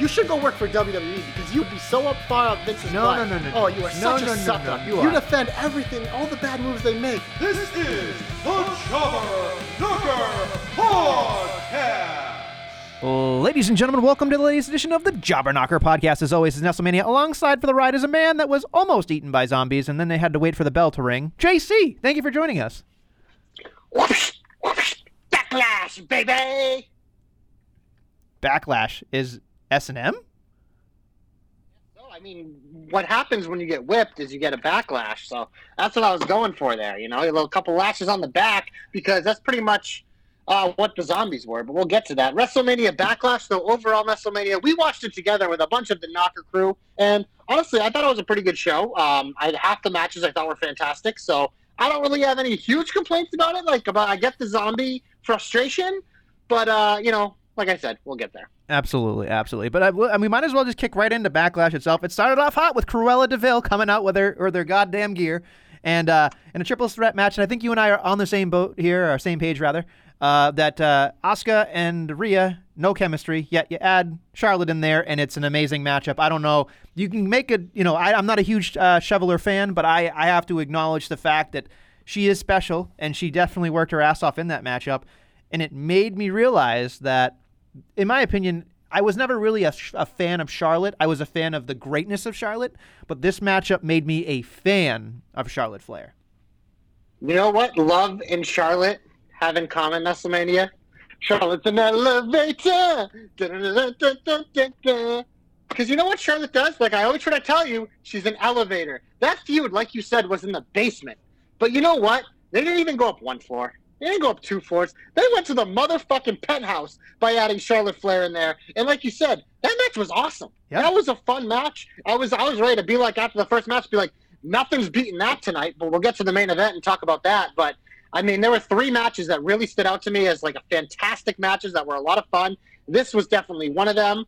You should go work for WWE because you'd be so up far up Vince's butt. No. Oh, you are such a sucker. You defend everything, all the bad moves they make. This is the Chopper Knocker Podcast. Ladies and gentlemen, welcome to the latest edition of the Jobber Knocker Podcast. As always, is WrestleMania. Alongside for the ride is a man that was almost eaten by zombies, and then they had to wait for the bell to ring. JC, thank you for joining us. Whoosh, whoosh, Backlash, baby! Backlash is S&M? No, I mean, what happens when you get whipped is you get a backlash, so that's what I was going for there, you know, a little couple lashes on the back, because that's pretty much what the zombies were, but we'll get to that. WrestleMania Backlash, though, overall WrestleMania, we watched it together with a bunch of the Knocker crew, and honestly, I thought it was a pretty good show. Half the matches I thought were fantastic, so I don't really have any huge complaints about it, I get the zombie frustration, but, you know, like I said, we'll get there. Absolutely. But we might as well just kick right into Backlash itself. It started off hot with Cruella DeVille coming out with their goddamn gear and in a triple threat match. And I think you and I are on the same boat here, or same page rather, that Asuka and Rhea, no chemistry, yet you add Charlotte in there and it's an amazing matchup. I don't know. You can make it, you know, I'm not a huge Shoveler fan, but I have to acknowledge the fact that she is special and she definitely worked her ass off in that matchup. And it made me realize that, in my opinion, I was never really a fan of Charlotte. I was a fan of the greatness of Charlotte, but this matchup made me a fan of Charlotte Flair. You know what love and Charlotte have in common, WrestleMania? Charlotte's an elevator! Because you know what Charlotte does? Like I always try to tell you, she's an elevator. That feud, like you said, was in the basement. But you know what? They didn't even go up one floor. They didn't go up two floors. They went to the motherfucking penthouse by adding Charlotte Flair in there. And like you said, that match was awesome. Yep. That was a fun match. I was ready to be like, after the first match, be like, nothing's beating that tonight. But we'll get to the main event and talk about that. But, I mean, there were three matches that really stood out to me as, like, fantastic matches that were a lot of fun. This was definitely one of them.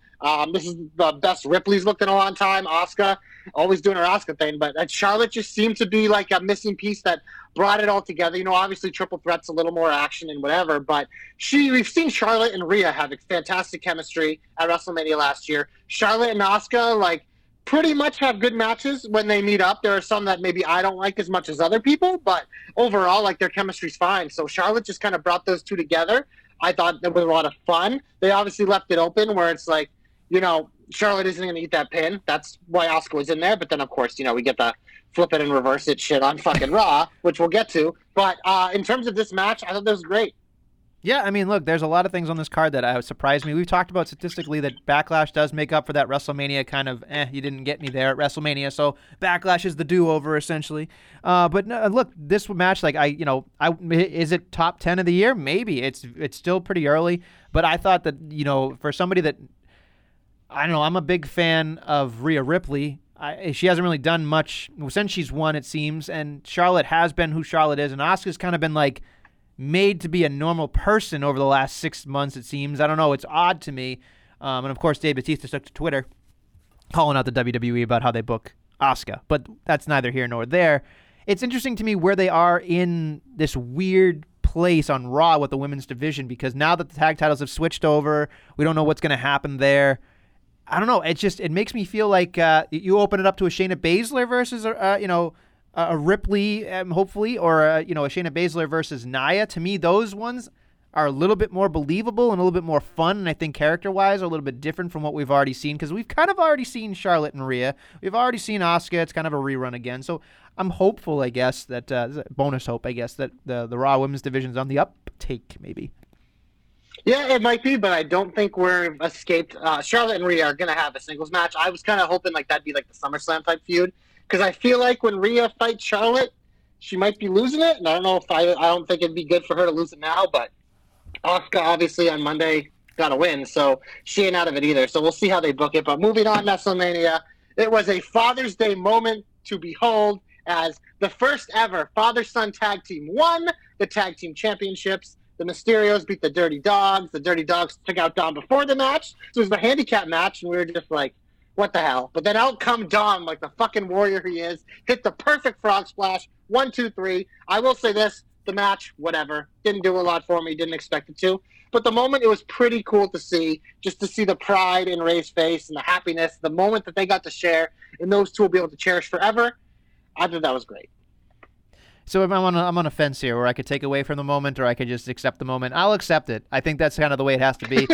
This is the best Ripley's looked in a long time. Asuka, always doing her Asuka thing. But Charlotte just seemed to be, like, a missing piece that – brought it all together. You know, obviously triple threats, a little more action and whatever, but we've seen Charlotte and Rhea have a fantastic chemistry at WrestleMania last year. Charlotte and Asuka, pretty much have good matches when they meet up. There are some that maybe I don't like as much as other people, but overall, their chemistry's fine. So Charlotte just kind of brought those two together. I thought that was a lot of fun. They obviously left it open where it's like, you know, Charlotte isn't going to eat that pin. That's why Asuka was in there. But then, of course, you know, we get the flip it and reverse it shit on fucking Raw, which we'll get to. But in terms of this match, I thought that was great. Yeah, I mean, look, there's a lot of things on this card that surprised me. We've talked about statistically that Backlash does make up for that WrestleMania kind of, you didn't get me there at WrestleMania, so Backlash is the do-over, essentially. But no, look, this match, is it top 10 of the year? Maybe. It's still pretty early. But I thought that, you know, for somebody that, I don't know, I'm a big fan of Rhea Ripley. She hasn't really done much since she's won, it seems, and Charlotte has been who Charlotte is, and Asuka's kind of been, made to be a normal person over the last 6 months, it seems. I don't know. It's odd to me. And, of course, Dave Bautista took to Twitter calling out the WWE about how they book Asuka, but that's neither here nor there. It's interesting to me where they are in this weird place on Raw with the women's division, because now that the tag titles have switched over, we don't know what's going to happen there. I don't know. It makes me feel like you open it up to a Shayna Baszler versus, a Ripley, hopefully, or, a Shayna Baszler versus Nia. To me, those ones are a little bit more believable and a little bit more fun, and I think character-wise are a little bit different from what we've already seen, because we've kind of already seen Charlotte and Rhea. We've already seen Asuka. It's kind of a rerun again. So I'm hopeful, I guess, that bonus hope, I guess, that the Raw Women's Division is on the uptake, maybe. Yeah, it might be, but I don't think we're escaped. Charlotte and Rhea are going to have a singles match. I was kind of hoping that'd be the SummerSlam type feud, because I feel like when Rhea fights Charlotte, she might be losing it, and I don't know if I don't think it'd be good for her to lose it now, but Asuka obviously on Monday got a win, so she ain't out of it either. So we'll see how they book it. But moving on, WrestleMania, it was a Father's Day moment to behold as the first ever father-son tag team won the tag team championships. The Mysterios beat the Dirty Dogs. The Dirty Dogs took out Dom before the match. So it was the handicap match, and we were just like, what the hell? But then out come Dom, like the fucking warrior he is, hit the perfect frog splash, 1, 2, 3. I will say this, the match, whatever. Didn't do a lot for me, didn't expect it to. But the moment, it was pretty cool to see, just to see the pride in Ray's face and the happiness, the moment that they got to share, and those two will be able to cherish forever. I thought that was great. So I'm on a fence here where I could take away from the moment or I could just accept the moment. I'll accept it. I think that's kind of the way it has to be.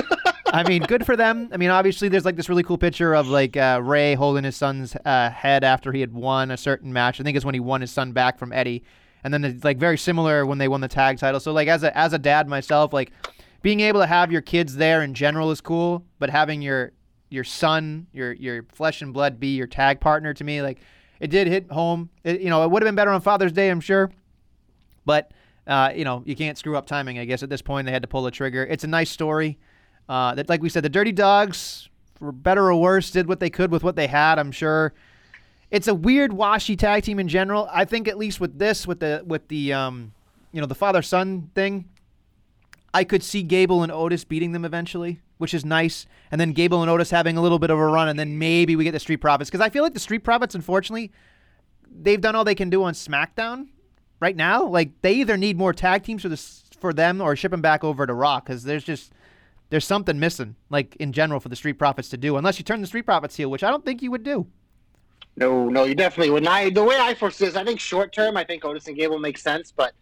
I mean, good for them. I mean, obviously there's like this really cool picture of like Ray holding his son's head after he had won a certain match. I think it's when he won his son back from Eddie. And then it's like very similar when they won the tag title. So like as a dad myself, like being able to have your kids there in general is cool, but having your son, your flesh and blood be your tag partner, to me, like, it did hit home. It would have been better on Father's Day, I'm sure. But, you can't screw up timing, I guess. At this point, they had to pull the trigger. It's a nice story. That, like we said, the Dirty Dogs, for better or worse, did what they could with what they had, I'm sure. It's a weird, washy tag team in general. I think at least with this, with the the father-son thing, I could see Gable and Otis beating them eventually, which is nice, and then Gable and Otis having a little bit of a run, and then maybe we get the Street Profits, because I feel like the Street Profits, unfortunately, they've done all they can do on SmackDown right now. Like, they either need more tag teams for them or ship them back over to Raw, because there's something missing, like, in general for the Street Profits to do, unless you turn the Street Profits heel, which I don't think you would do. No, you definitely wouldn't. The way I foresee this, I think short-term, I think Otis and Gable make sense, but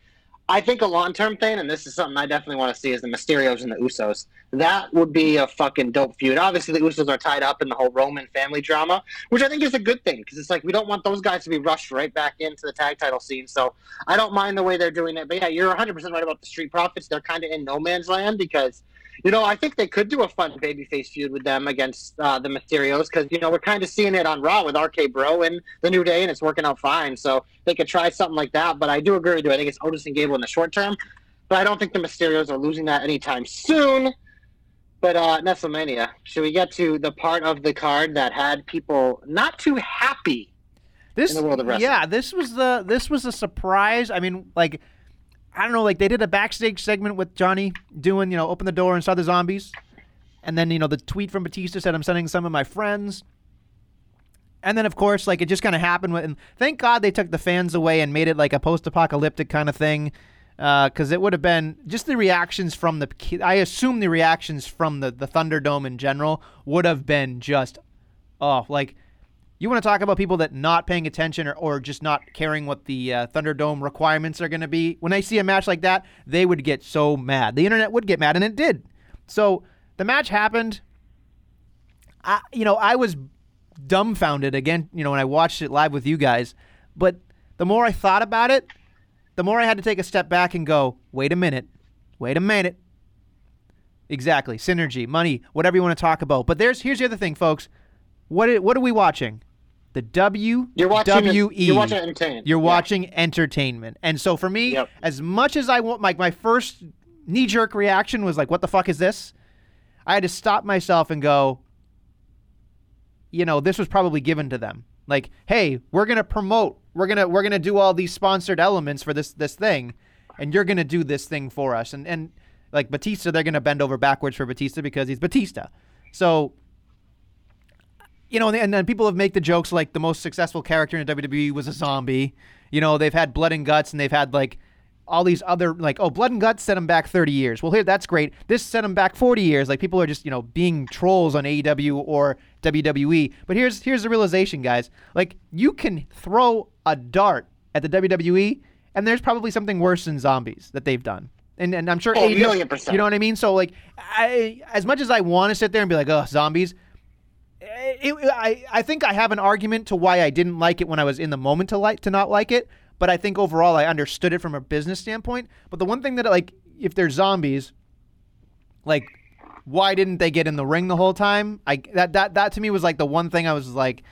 I think a long-term thing, and this is something I definitely want to see, is the Mysterios and the Usos. That would be a fucking dope feud. Obviously, the Usos are tied up in the whole Roman family drama, which I think is a good thing, because it's like we don't want those guys to be rushed right back into the tag title scene, so I don't mind the way they're doing it. But yeah, you're 100% right about the Street Profits. They're kind of in no man's land because, I think they could do a fun babyface feud with them against the Mysterios, because, we're kind of seeing it on Raw with RK-Bro and The New Day, and it's working out fine, so they could try something like that. But I do agree with you. I think it's Otis and Gable in the short term, but I don't think the Mysterios are losing that anytime soon. But WrestleMania, should we get to the part of the card that had people not too happy in the world of wrestling? Yeah, this was a surprise. I mean, like, I don't know, like they did a backstage segment with Johnny doing, open the door and saw the zombies. And then, the tweet from Bautista said, I'm sending some of my friends. And then, of course, like it just kind of happened. And thank God they took the fans away and made it like a post-apocalyptic kind of thing. Because it would have been just the reactions from I assume the reactions from the Thunderdome in general would have been just, you want to talk about people that not paying attention or just not caring what the Thunderdome requirements are going to be. When I see a match like that, they would get so mad. The internet would get mad, and it did. So the match happened. I was dumbfounded again, when I watched it live with you guys. But the more I thought about it, the more I had to take a step back and go, wait a minute. Exactly. Synergy, money, whatever you want to talk about. But here's the other thing, folks. What are we watching? The WWE. You're watching entertainment. You're watching entertainment. And so for me, as much as I want, my first knee-jerk reaction was like, what the fuck is this? I had to stop myself and go, this was probably given to them. Like, hey, we're going to promote. We're going to do all these sponsored elements for this thing, and you're going to do this thing for us. And like Bautista, they're going to bend over backwards for Bautista because he's Bautista. So, and then people have made the jokes like the most successful character in WWE was a zombie. They've had Blood and Guts, and they've had like all these other like, Blood and Guts set them back 30 years. Well, here, that's great. This set them back 40 years. Like people are just, being trolls on AEW or WWE. But here's the realization, guys. Like you can throw a dart at the WWE, and there's probably something worse than zombies that they've done. And I'm sure AEW, million %. You know what I mean? So like, as much as I want to sit there and be like, oh, zombies. I think I have an argument to why I didn't like it when I was in the moment to not like it, but I think overall I understood it from a business standpoint. But the one thing that, like, if they're zombies, like, why didn't they get in the ring the whole time? That to me was like the one thing I was like,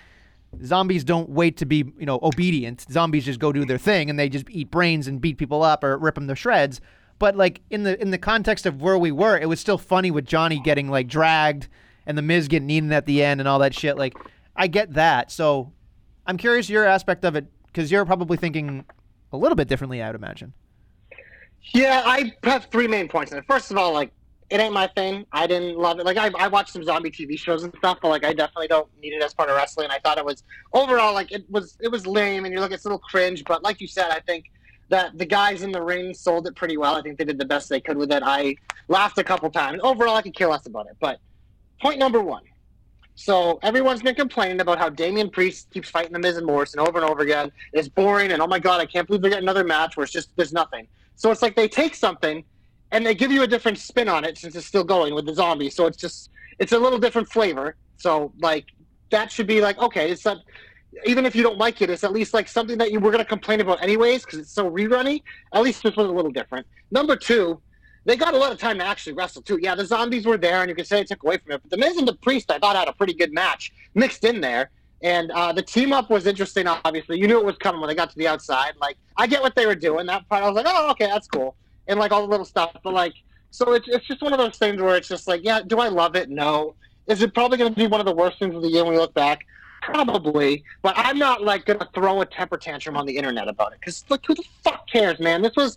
Zombies don't wait to be, you know, obedient. Zombies just go do their thing, and they just eat brains and beat people up or rip them to shreds. But, like, in the context of where we were, it was still funny with Johnny getting, like, dragged and the Miz getting eaten at the end and all that shit. Like, I get that. So I'm curious your aspect of it, because you're probably thinking a little bit differently, I would imagine. Yeah, I have three main points on it. First of all, like, it ain't my thing. I didn't love it. Like, I watched some zombie TV shows and stuff, but, like, I definitely don't need it as part of wrestling. I thought it was, overall, like, it was lame, and you look, it's a little cringe. But like you said, I think that the guys in the ring sold it pretty well. I think they did the best they could with it. I laughed a couple times. Overall, I could care less about it. But point number one. So everyone's been complaining about how Damian Priest keeps fighting the Miz and Morrison over and over again. It's boring, and oh, my God, I can't believe they get another match where it's just there's nothing. So it's like they take something, and they give you a different spin on it since it's still going with the zombies. So it's just, it's a little different flavor. So, like, that should be like, okay, it's not, even if you don't like it, it's at least like something that you were going to complain about anyways because it's so rerunny. At least this was a little different. Number two, they got a lot of time to actually wrestle too. Yeah, the zombies were there, and you can say it took away from it. But the Miz and the Priest, I thought, had a pretty good match mixed in there. And the team-up was interesting, obviously. You knew it was coming when they got to the outside. Like, I get what they were doing. That part, I was like, oh, okay, that's cool. And, like, all the little stuff. But, like, so it's just one of those things where it's just like, yeah, do I love it? No. Is it probably going to be one of the worst things of the year when we look back? Probably. But I'm not, like, going to throw a temper tantrum on the internet about it. Because, like, who the fuck cares, man? This was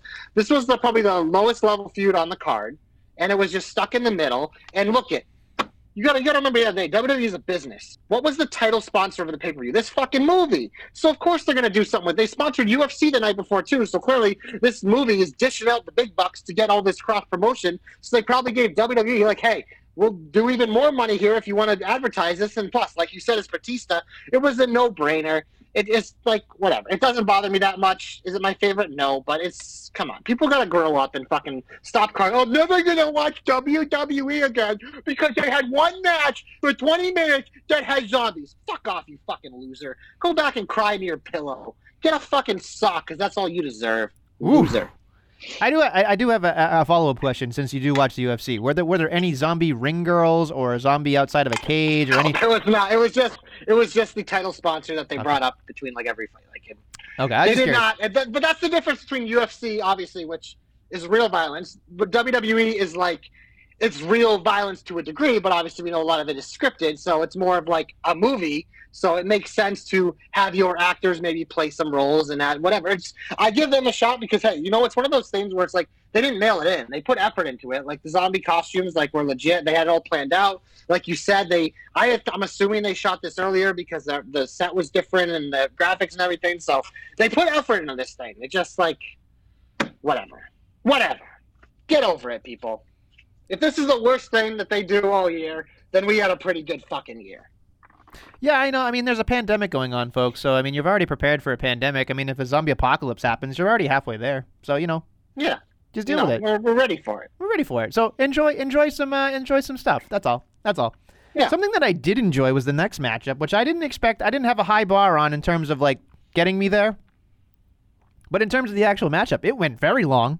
probably the lowest level feud on the card. And it was just stuck in the middle. And look it. You gotta remember the other day, WWE is a business. What was the title sponsor of the pay-per-view? This fucking movie. So of course they're gonna do something with it. They sponsored UFC the night before too, so clearly this movie is dishing out the big bucks to get all this cross-promotion. So they probably gave WWE, like, hey, we'll do even more money here if you want to advertise this. And plus, like you said, it's Bautista. It was a no-brainer. It is, like, whatever. It doesn't bother me that much. Is it my favorite? No, but it's, come on. People gotta grow up and fucking stop crying. I'm never gonna watch WWE again because they had one match for 20 minutes that had zombies. Fuck off, you fucking loser. Go back and cry near your pillow. Get a fucking sock, because that's all you deserve. Loser. I do have a follow-up question, since you do watch the UFC. Were there any zombie ring girls or a zombie outside of a cage or anything? No, it was not. It was just the title sponsor that they brought up between, like, every fight. Like, They did not. But that's the difference between UFC, obviously, which is real violence. But WWE is, like, it's real violence to a degree, but obviously we know a lot of it is scripted, so it's more of like a movie. So it makes sense to have your actors maybe play some roles and that, whatever. I give them a shot because, hey, you know, it's one of those things where it's like they didn't nail it in. They put effort into it. Like, the zombie costumes, like, were legit. They had it all planned out. Like you said, I'm assuming they shot this earlier because the set was different and the graphics and everything. So they put effort into this thing. They just, like, whatever. Get over it, people. If this is the worst thing that they do all year, then we had a pretty good fucking year. Yeah, I know. I mean, there's a pandemic going on, folks. So, I mean, you've already prepared for a pandemic. I mean, if a zombie apocalypse happens, you're already halfway there. So, you know. Yeah. Just deal with it. We're ready for it. We're ready for it. So, enjoy some stuff. That's all. Yeah. Something that I did enjoy was the next matchup, which I didn't expect. I didn't have a high bar on in terms of, like, getting me there. But in terms of the actual matchup, it went very long.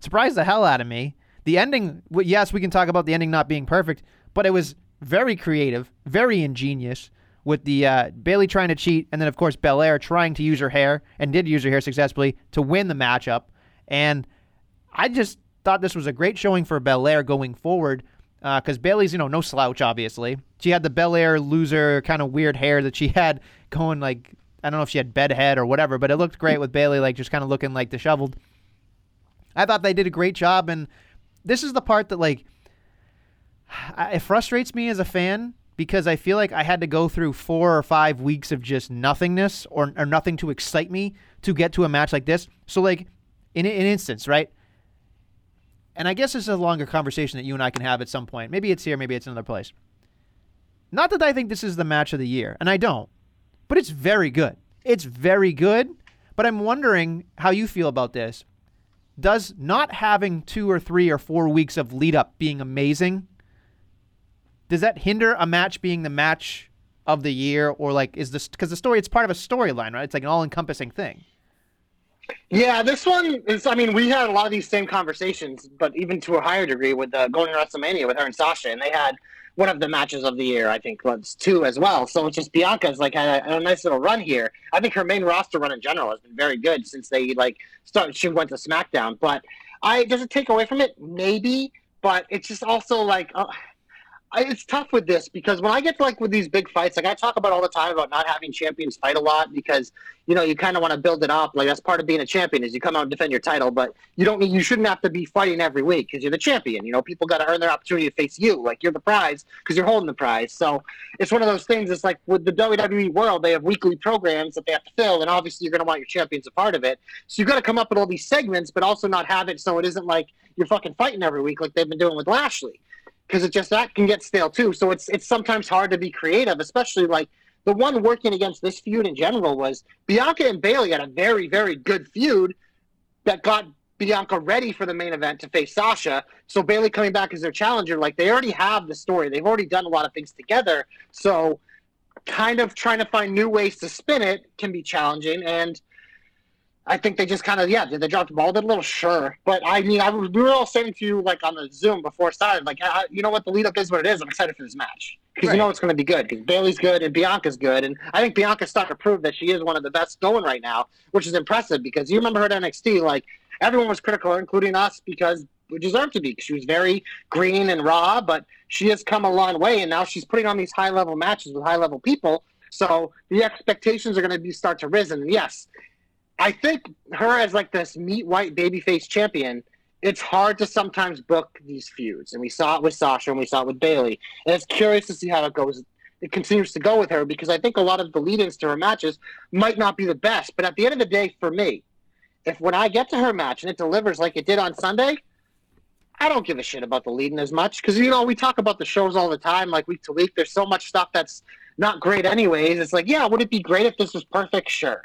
Surprised the hell out of me. The ending, yes, we can talk about the ending not being perfect, but it was very creative, very ingenious, with the Bayley trying to cheat, and then, of course, Belair trying to use her hair, and did use her hair successfully to win the matchup. And I just thought this was a great showing for Belair going forward, because Bayley's, you know, no slouch, obviously. She had the Belair loser kind of weird hair that she had going, like, I don't know if she had bed head or whatever, but it looked great with Bayley, like, just kind of looking, like, disheveled. I thought they did a great job, and this is the part that, like, it frustrates me as a fan, because I feel like I had to go through 4 or 5 weeks of just nothingness or nothing to excite me to get to a match like this. So, like, in an instance, right? And I guess this is a longer conversation that you and I can have at some point. Maybe it's here, maybe it's another place. Not that I think this is the match of the year, and I don't, but it's very good. It's very good, but I'm wondering how you feel about this. Does not having 2 or 3 or 4 weeks of lead-up being amazing, does that hinder a match being the match of the year? Or, like, is this... Because the story, it's part of a storyline, right? It's, like, an all-encompassing thing. Yeah, this one is... I mean, we had a lot of these same conversations, but even to a higher degree with going to WrestleMania with her and Sasha, and they had... one of the matches of the year, I think, was two as well. So it's just Bianca's like had a nice little run here. I think her main roster run in general has been very good since they she went to SmackDown. But does it take away from it? Maybe, but it's just also like. It's tough with this because when I get to with these big fights, I talk about all the time about not having champions fight a lot because, you kind of want to build it up. That's part of being a champion is you come out and defend your title, but you shouldn't have to be fighting every week because you're the champion. People got to earn their opportunity to face you. You're the prize because you're holding the prize. So it's one of those things. It's like with the WWE world, they have weekly programs that they have to fill, and obviously you're going to want your champions a part of it. So you've got to come up with all these segments, but also not have it so it isn't like you're fucking fighting every week like they've been doing with Lashley. Because it just that can get stale too, so it's sometimes hard to be creative, especially the one working against this feud in general was Bianca and Bayley had a very, very good feud that got Bianca ready for the main event to face Sasha. So Bayley coming back as their challenger, they already have the story, they've already done a lot of things together. So kind of trying to find new ways to spin it can be challenging, and I think they just they dropped the ball. They're a little sure. But, we were all saying to you, on the Zoom before it started, you know what, the lead-up is what it is. I'm excited for this match. Because right. You know it's going to be good. Because Bayley's good and Bianca's good. And I think Bianca's starting to prove that she is one of the best going right now, which is impressive because you remember her at NXT, everyone was critical, including us, because we deserved to be. She was very green and raw, but she has come a long way, and now she's putting on these high-level matches with high-level people. So the expectations are going to start to rise. And, yes, I think her as this meat white babyface champion, it's hard to sometimes book these feuds. And we saw it with Sasha and we saw it with Bayley. And it's curious to see how it goes. It continues to go with her because I think a lot of the lead-ins to her matches might not be the best. But at the end of the day, for me, when I get to her match and it delivers like it did on Sunday, I don't give a shit about the lead-in as much. Because, we talk about the shows all the time, week to week. There's so much stuff that's not great anyways. It's would it be great if this was perfect? Sure.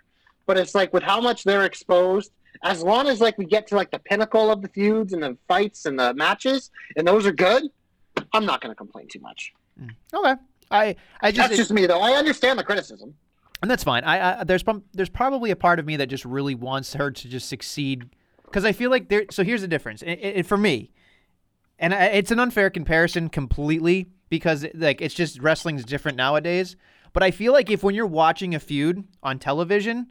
But it's with how much they're exposed, as long as we get to the pinnacle of the feuds and the fights and the matches, and those are good, I'm not going to complain too much. Okay. That's just me, though. I understand the criticism. And that's fine. There's probably a part of me that just really wants her to just succeed. Because I feel like there. So here's the difference. For me, and it's an unfair comparison completely because, it's just wrestling's different nowadays. But I feel like if when you're watching a feud on television,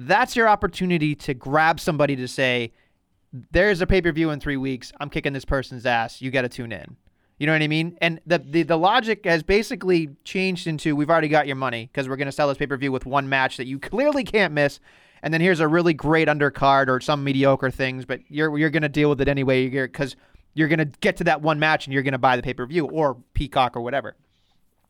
that's your opportunity to grab somebody to say, there's a pay-per-view in 3 weeks. I'm kicking this person's ass. You got to tune in. You know what I mean? And the logic has basically changed into, we've already got your money because we're going to sell this pay-per-view with one match that you clearly can't miss. And then here's a really great undercard or some mediocre things, but you're going to deal with it anyway because you're going to get to that one match and you're going to buy the pay-per-view or Peacock or whatever.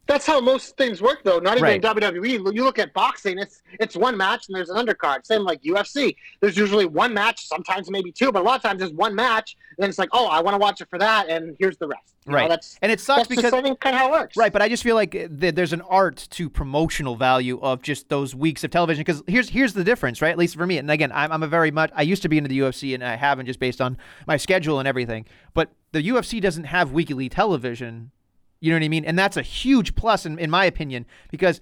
That's how most things work, though. Not even WWE. You look at boxing, it's one match and there's an undercard. Same like UFC. There's usually one match, sometimes maybe two, but a lot of times there's one match, and then it's like, oh, I want to watch it for that, and here's the rest. Right. And it sucks because that's kind of how it works. Right, but I just feel like there's an art to promotional value of just those weeks of television, because here's the difference, right, at least for me. And again, I'm a very much – I used to be into the UFC, and I haven't just based on my schedule and everything, but the UFC doesn't have weekly television – you know what I mean? And that's a huge plus in my opinion, because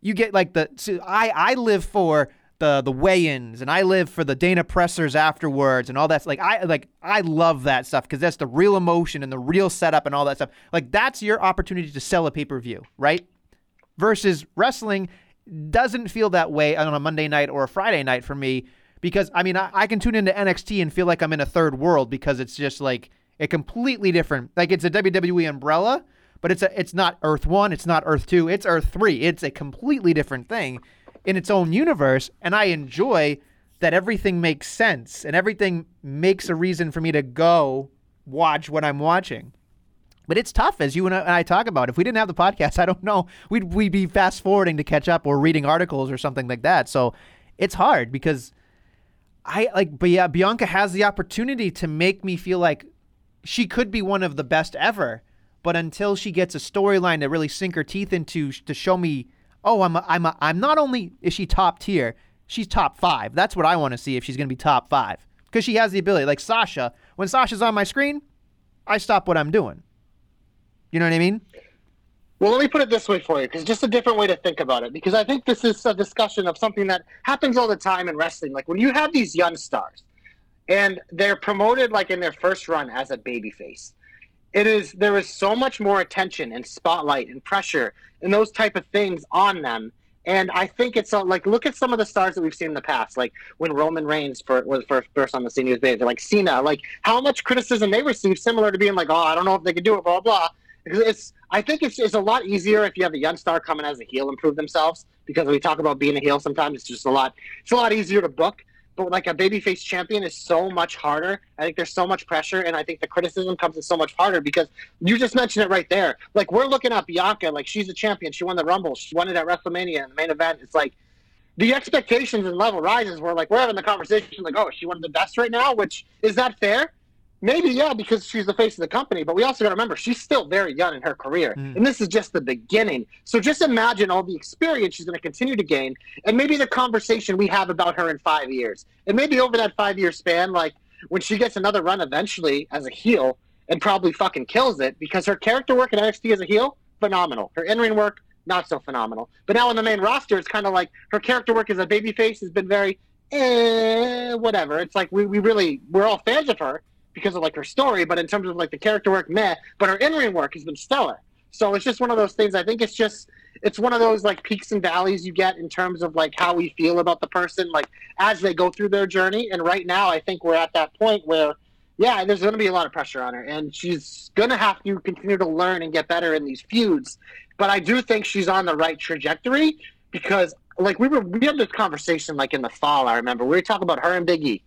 you get I live for the weigh-ins and I live for the Dana Pressers afterwards and all that. I love that stuff because that's the real emotion and the real setup and all that stuff. That's your opportunity to sell a pay-per-view, right? Versus wrestling doesn't feel that way on a Monday night or a Friday night for me because, I can tune into NXT and feel like I'm in a third world because it's just a completely different, it's a WWE umbrella. But it's not Earth 1, it's not Earth 2, it's Earth 3. It's a completely different thing in its own universe, and I enjoy that everything makes sense and everything makes a reason for me to go watch what I'm watching. But it's tough, as you and I talk about. If we didn't have the podcast, I don't know. We'd be fast-forwarding to catch up or reading articles or something like that. So it's hard because Bianca has the opportunity to make me feel like she could be one of the best ever. But until she gets a storyline to really sink her teeth into to show me, oh, I'm not only is she top tier, she's top five. That's what I want to see if she's going to be top five because she has the ability. Like Sasha, when Sasha's on my screen, I stop what I'm doing. You know what I mean? Well, let me put it this way for you because just a different way to think about it because I think this is a discussion of something that happens all the time in wrestling. When you have these young stars and they're promoted in their first run as a babyface. It is, there is so much more attention and spotlight and pressure and those type of things on them. And I think it's like, look at some of the stars that we've seen in the past. Like when Roman Reigns was first burst on the scene, he was big. Like Cena, like how much criticism they received, similar to being like, oh, I don't know if they could do it, blah, blah. Because it's, I think it's a lot easier if you have a young star coming as a heel and prove themselves. Because when we talk about being a heel, sometimes it's just a lot easier to book. But like a babyface champion is so much harder. I think there's so much pressure, and I think the criticism comes in so much harder because you just mentioned it right there. Like we're looking at Bianca, like she's a champion. She won the Rumble. She won it at WrestleMania in the main event. It's like the expectations and level rises. We're like, we're having the conversation like, oh, is she one of the best right now? Which is that fair? Maybe, yeah, because she's the face of the company. But we also got to remember, she's still very young in her career. Mm. And this is just the beginning. So just imagine all the experience she's going to continue to gain. And maybe the conversation we have about her in 5 years. And maybe over that 5-year span, like when she gets another run eventually as a heel and probably fucking kills it, because her character work in NXT as a heel, phenomenal. Her in-ring work, not so phenomenal. But now on the main roster, it's kind of like her character work as a babyface has been very, whatever. It's like we're all fans of her. Because of like her story, but in terms of like the character work, meh. But her in-ring work has been stellar. So it's just one of those things. I think it's one of those like peaks and valleys you get in terms of like how we feel about the person, like as they go through their journey. And right now, I think we're at that point where, yeah, there's going to be a lot of pressure on her, and she's going to have to continue to learn and get better in these feuds. But I do think she's on the right trajectory because like we had this conversation like in the fall. I remember we were talking about her and Big E.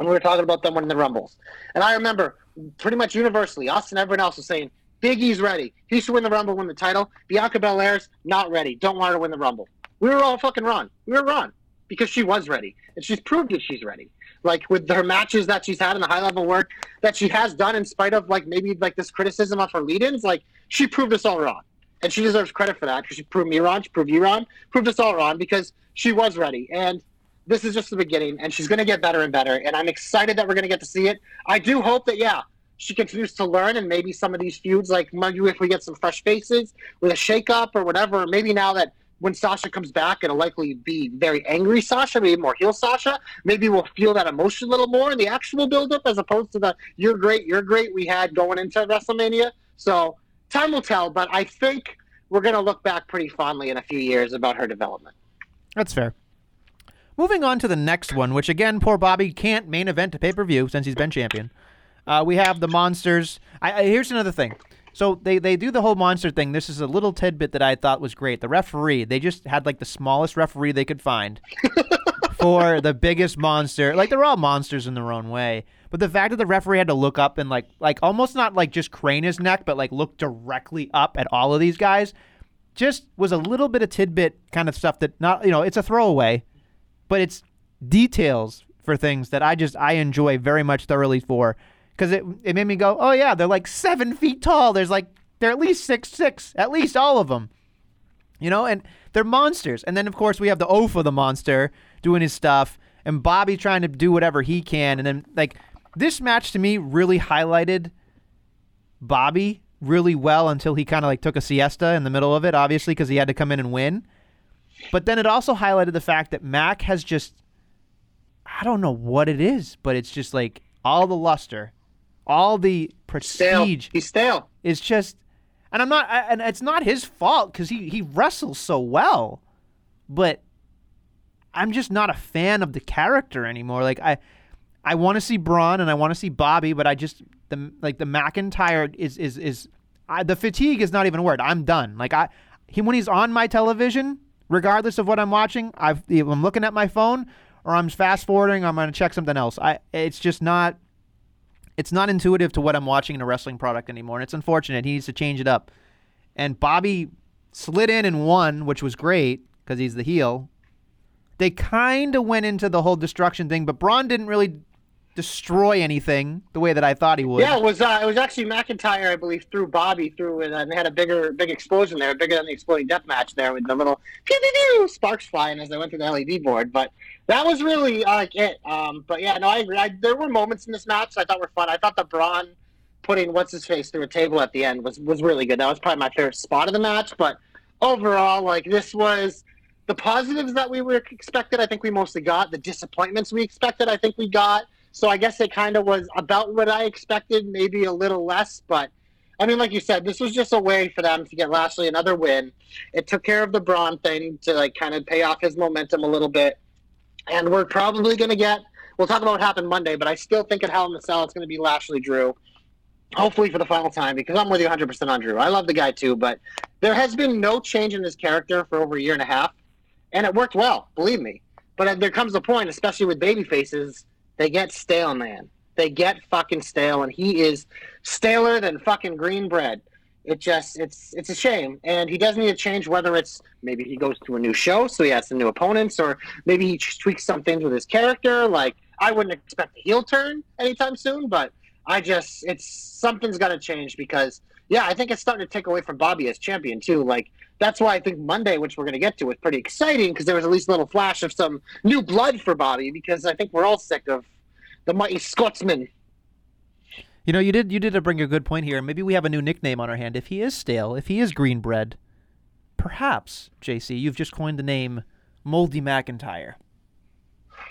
And we were talking about them winning the Rumbles. And I remember pretty much universally, us and everyone else was saying, Big E's ready. He should win the Rumble, win the title. Bianca Belair's not ready. Don't want her to win the Rumble. We were all fucking wrong. We were wrong because she was ready. And she's proved that she's ready. Like with her matches that she's had and the high-level work that she has done in spite of like maybe like this criticism of her lead-ins, like she proved us all wrong. And she deserves credit for that because she proved me wrong, she proved you wrong, proved us all wrong because she was ready. And this is just the beginning, and she's going to get better and better, and I'm excited that we're going to get to see it. I do hope that, yeah, she continues to learn, and maybe some of these feuds, like maybe if we get some fresh faces with a shakeup or whatever, maybe now that when Sasha comes back, it'll likely be very angry Sasha, maybe more heel Sasha. Maybe we'll feel that emotion a little more in the actual build-up as opposed to the you're great we had going into WrestleMania. So time will tell, but I think we're going to look back pretty fondly in a few years about her development. That's fair. Moving on to the next one, which again, poor Bobby can't main event to pay-per-view since he's been champion. We have the Monsters. Here's another thing. So they do the whole Monster thing. This is a little tidbit that I thought was great. The referee, they just had like the smallest referee they could find for the biggest monster. Like they're all monsters in their own way. But the fact that the referee had to look up and like almost not like just crane his neck, but like look directly up at all of these guys just was a little bit of tidbit kind of stuff that not, you know, it's a throwaway. But it's details for things that I enjoy very much thoroughly for because it made me go, oh, yeah, they're like 7 feet tall. There's like they're at least 6'6", at least all of them, you know, and they're monsters. And then, of course, we have the Ofa the monster doing his stuff and Bobby trying to do whatever he can. And then like this match to me really highlighted Bobby really well until he kind of like took a siesta in the middle of it, obviously, because he had to come in and win. But then it also highlighted the fact that Mac has just, I don't know what it is, but it's just like all the luster, all the prestige. He's stale. It's just, and I'm not, and it's not his fault because he wrestles so well, but I'm just not a fan of the character anymore. Like I want to see Braun and I want to see Bobby, but I just, the McIntyre is the fatigue is not even a word. I'm done. Like when he's on my television, regardless of what I'm watching, I'm looking at my phone or I'm fast-forwarding, I'm going to check something else. It's not intuitive to what I'm watching in a wrestling product anymore, and it's unfortunate. He needs to change it up. And Bobby slid in and won, which was great because he's the heel. They kind of went into the whole destruction thing, but Braun didn't really destroy anything the way that I thought he would. Yeah, it was actually McIntyre, I believe, threw Bobby through it, and they had a big explosion there, bigger than the exploding death match there with the little pew-pew-pew sparks flying as they went through the LED board. But that was really like it. But yeah, no, I agree. There were moments in this match I thought were fun. I thought the Braun putting what's-his-face through a table at the end was really good. That was probably my favorite spot of the match. But overall, like this was the positives that we were expected. I think we mostly got the disappointments we expected. I think we got. So I guess it kind of was about what I expected, maybe a little less. But, I mean, like you said, this was just a way for them to get Lashley another win. It took care of the Braun thing to, like, kind of pay off his momentum a little bit. And we're probably going to get – we'll talk about what happened Monday, but I still think at Hell in a Cell it's going to be Lashley Drew, hopefully for the final time, because I'm with you 100% on Drew. I love the guy too, but there has been no change in his character for over a year and a half, and it worked well, believe me. But there comes a point, especially with baby faces, they get stale, man. They get fucking stale, and he is staler than fucking green bread. It just, it's a shame, and he does need to change, whether it's maybe he goes to a new show so he has some new opponents, or maybe he tweaks some things with his character. Like, I wouldn't expect a heel turn anytime soon, but I just, it's, something's got to change because, yeah, I think it's starting to take away from Bobby as champion too. Like, that's why I think Monday, which we're going to get to, was pretty exciting because there was at least a little flash of some new blood for Bobby, because I think we're all sick of the mighty Scotsman. You know, you did bring a good point here. Maybe we have a new nickname on our hand. If he is stale, if he is green bread, perhaps, JC, you've just coined the name Moldy McIntyre.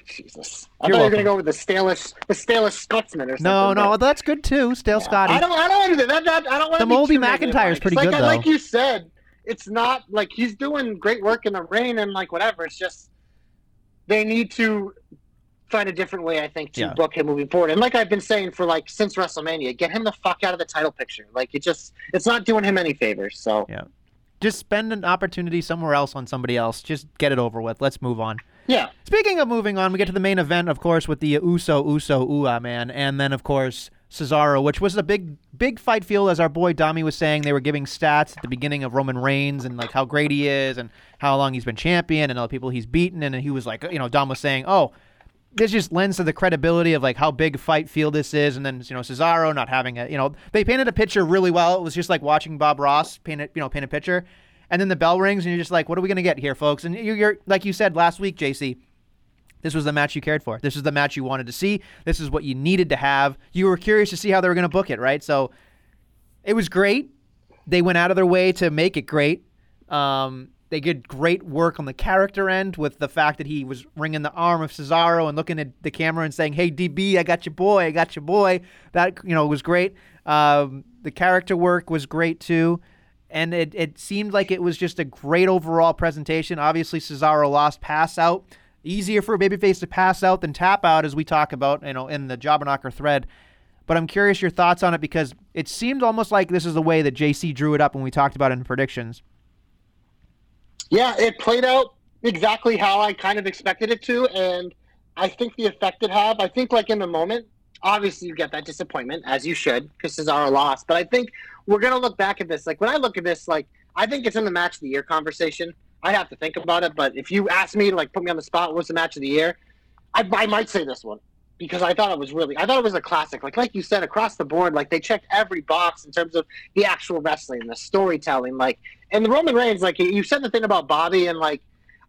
Jesus. I thought you were going to go with the stalest Scotsman or something. No, that's good too. Stale, yeah. Scotty. I don't want to do that. I don't want to. The Moldy McIntyre is pretty good, though. Like you said, it's not like he's doing great work in the rain and like whatever. It's just they need to find a different way, I think, to book him moving forward. And like I've been saying for like since WrestleMania, get him the fuck out of the title picture. Like it's not doing him any favors. So yeah, just spend an opportunity somewhere else on somebody else. Just get it over with. Let's move on. Yeah. Speaking of moving on, we get to the main event, of course, with the Uso, man. And then, of course, Cesaro, which was a big fight field, as our boy Dami was saying. They were giving stats at the beginning of Roman Reigns and, like, how great he is and how long he's been champion and all the people he's beaten. And he was like, you know, Dom was saying, oh, this just lends to the credibility of, like, how big fight field this is. And then, you know, Cesaro not having it. You know, they painted a picture really well. It was just like watching Bob Ross paint a picture. And then the bell rings, and you're just like, what are we going to get here, folks? And you're like you said last week, JC, this was the match you cared for. This is the match you wanted to see. This is what you needed to have. You were curious to see how they were going to book it, right? So it was great. They went out of their way to make it great. They did great work on the character end with the fact that he was wringing the arm of Cesaro and looking at the camera and saying, hey, DB, I got your boy. That, you know, was great. The character work was great, too. And it seemed like it was just a great overall presentation. Obviously, Cesaro lost pass out. Easier for a babyface to pass out than tap out, as we talk about, you know, in the jobber knocker thread. But I'm curious your thoughts on it, because it seemed almost like this is the way that JC drew it up when we talked about it in predictions. Yeah, it played out exactly how I kind of expected it to, and I think the effect it had, I think like in the moment, obviously you get that disappointment, as you should, because Cesaro lost. But I think we're going to look back at this. Like, when I look at this, like, I think it's in the match of the year conversation. I'd have to think about it. But if you ask me to, like, put me on the spot, what's the match of the year, I might say this one, because I thought it was a classic. Like you said, across the board, like, they checked every box in terms of the actual wrestling, the storytelling. Like, and the Roman Reigns, like, you said the thing about Bobby, and, like,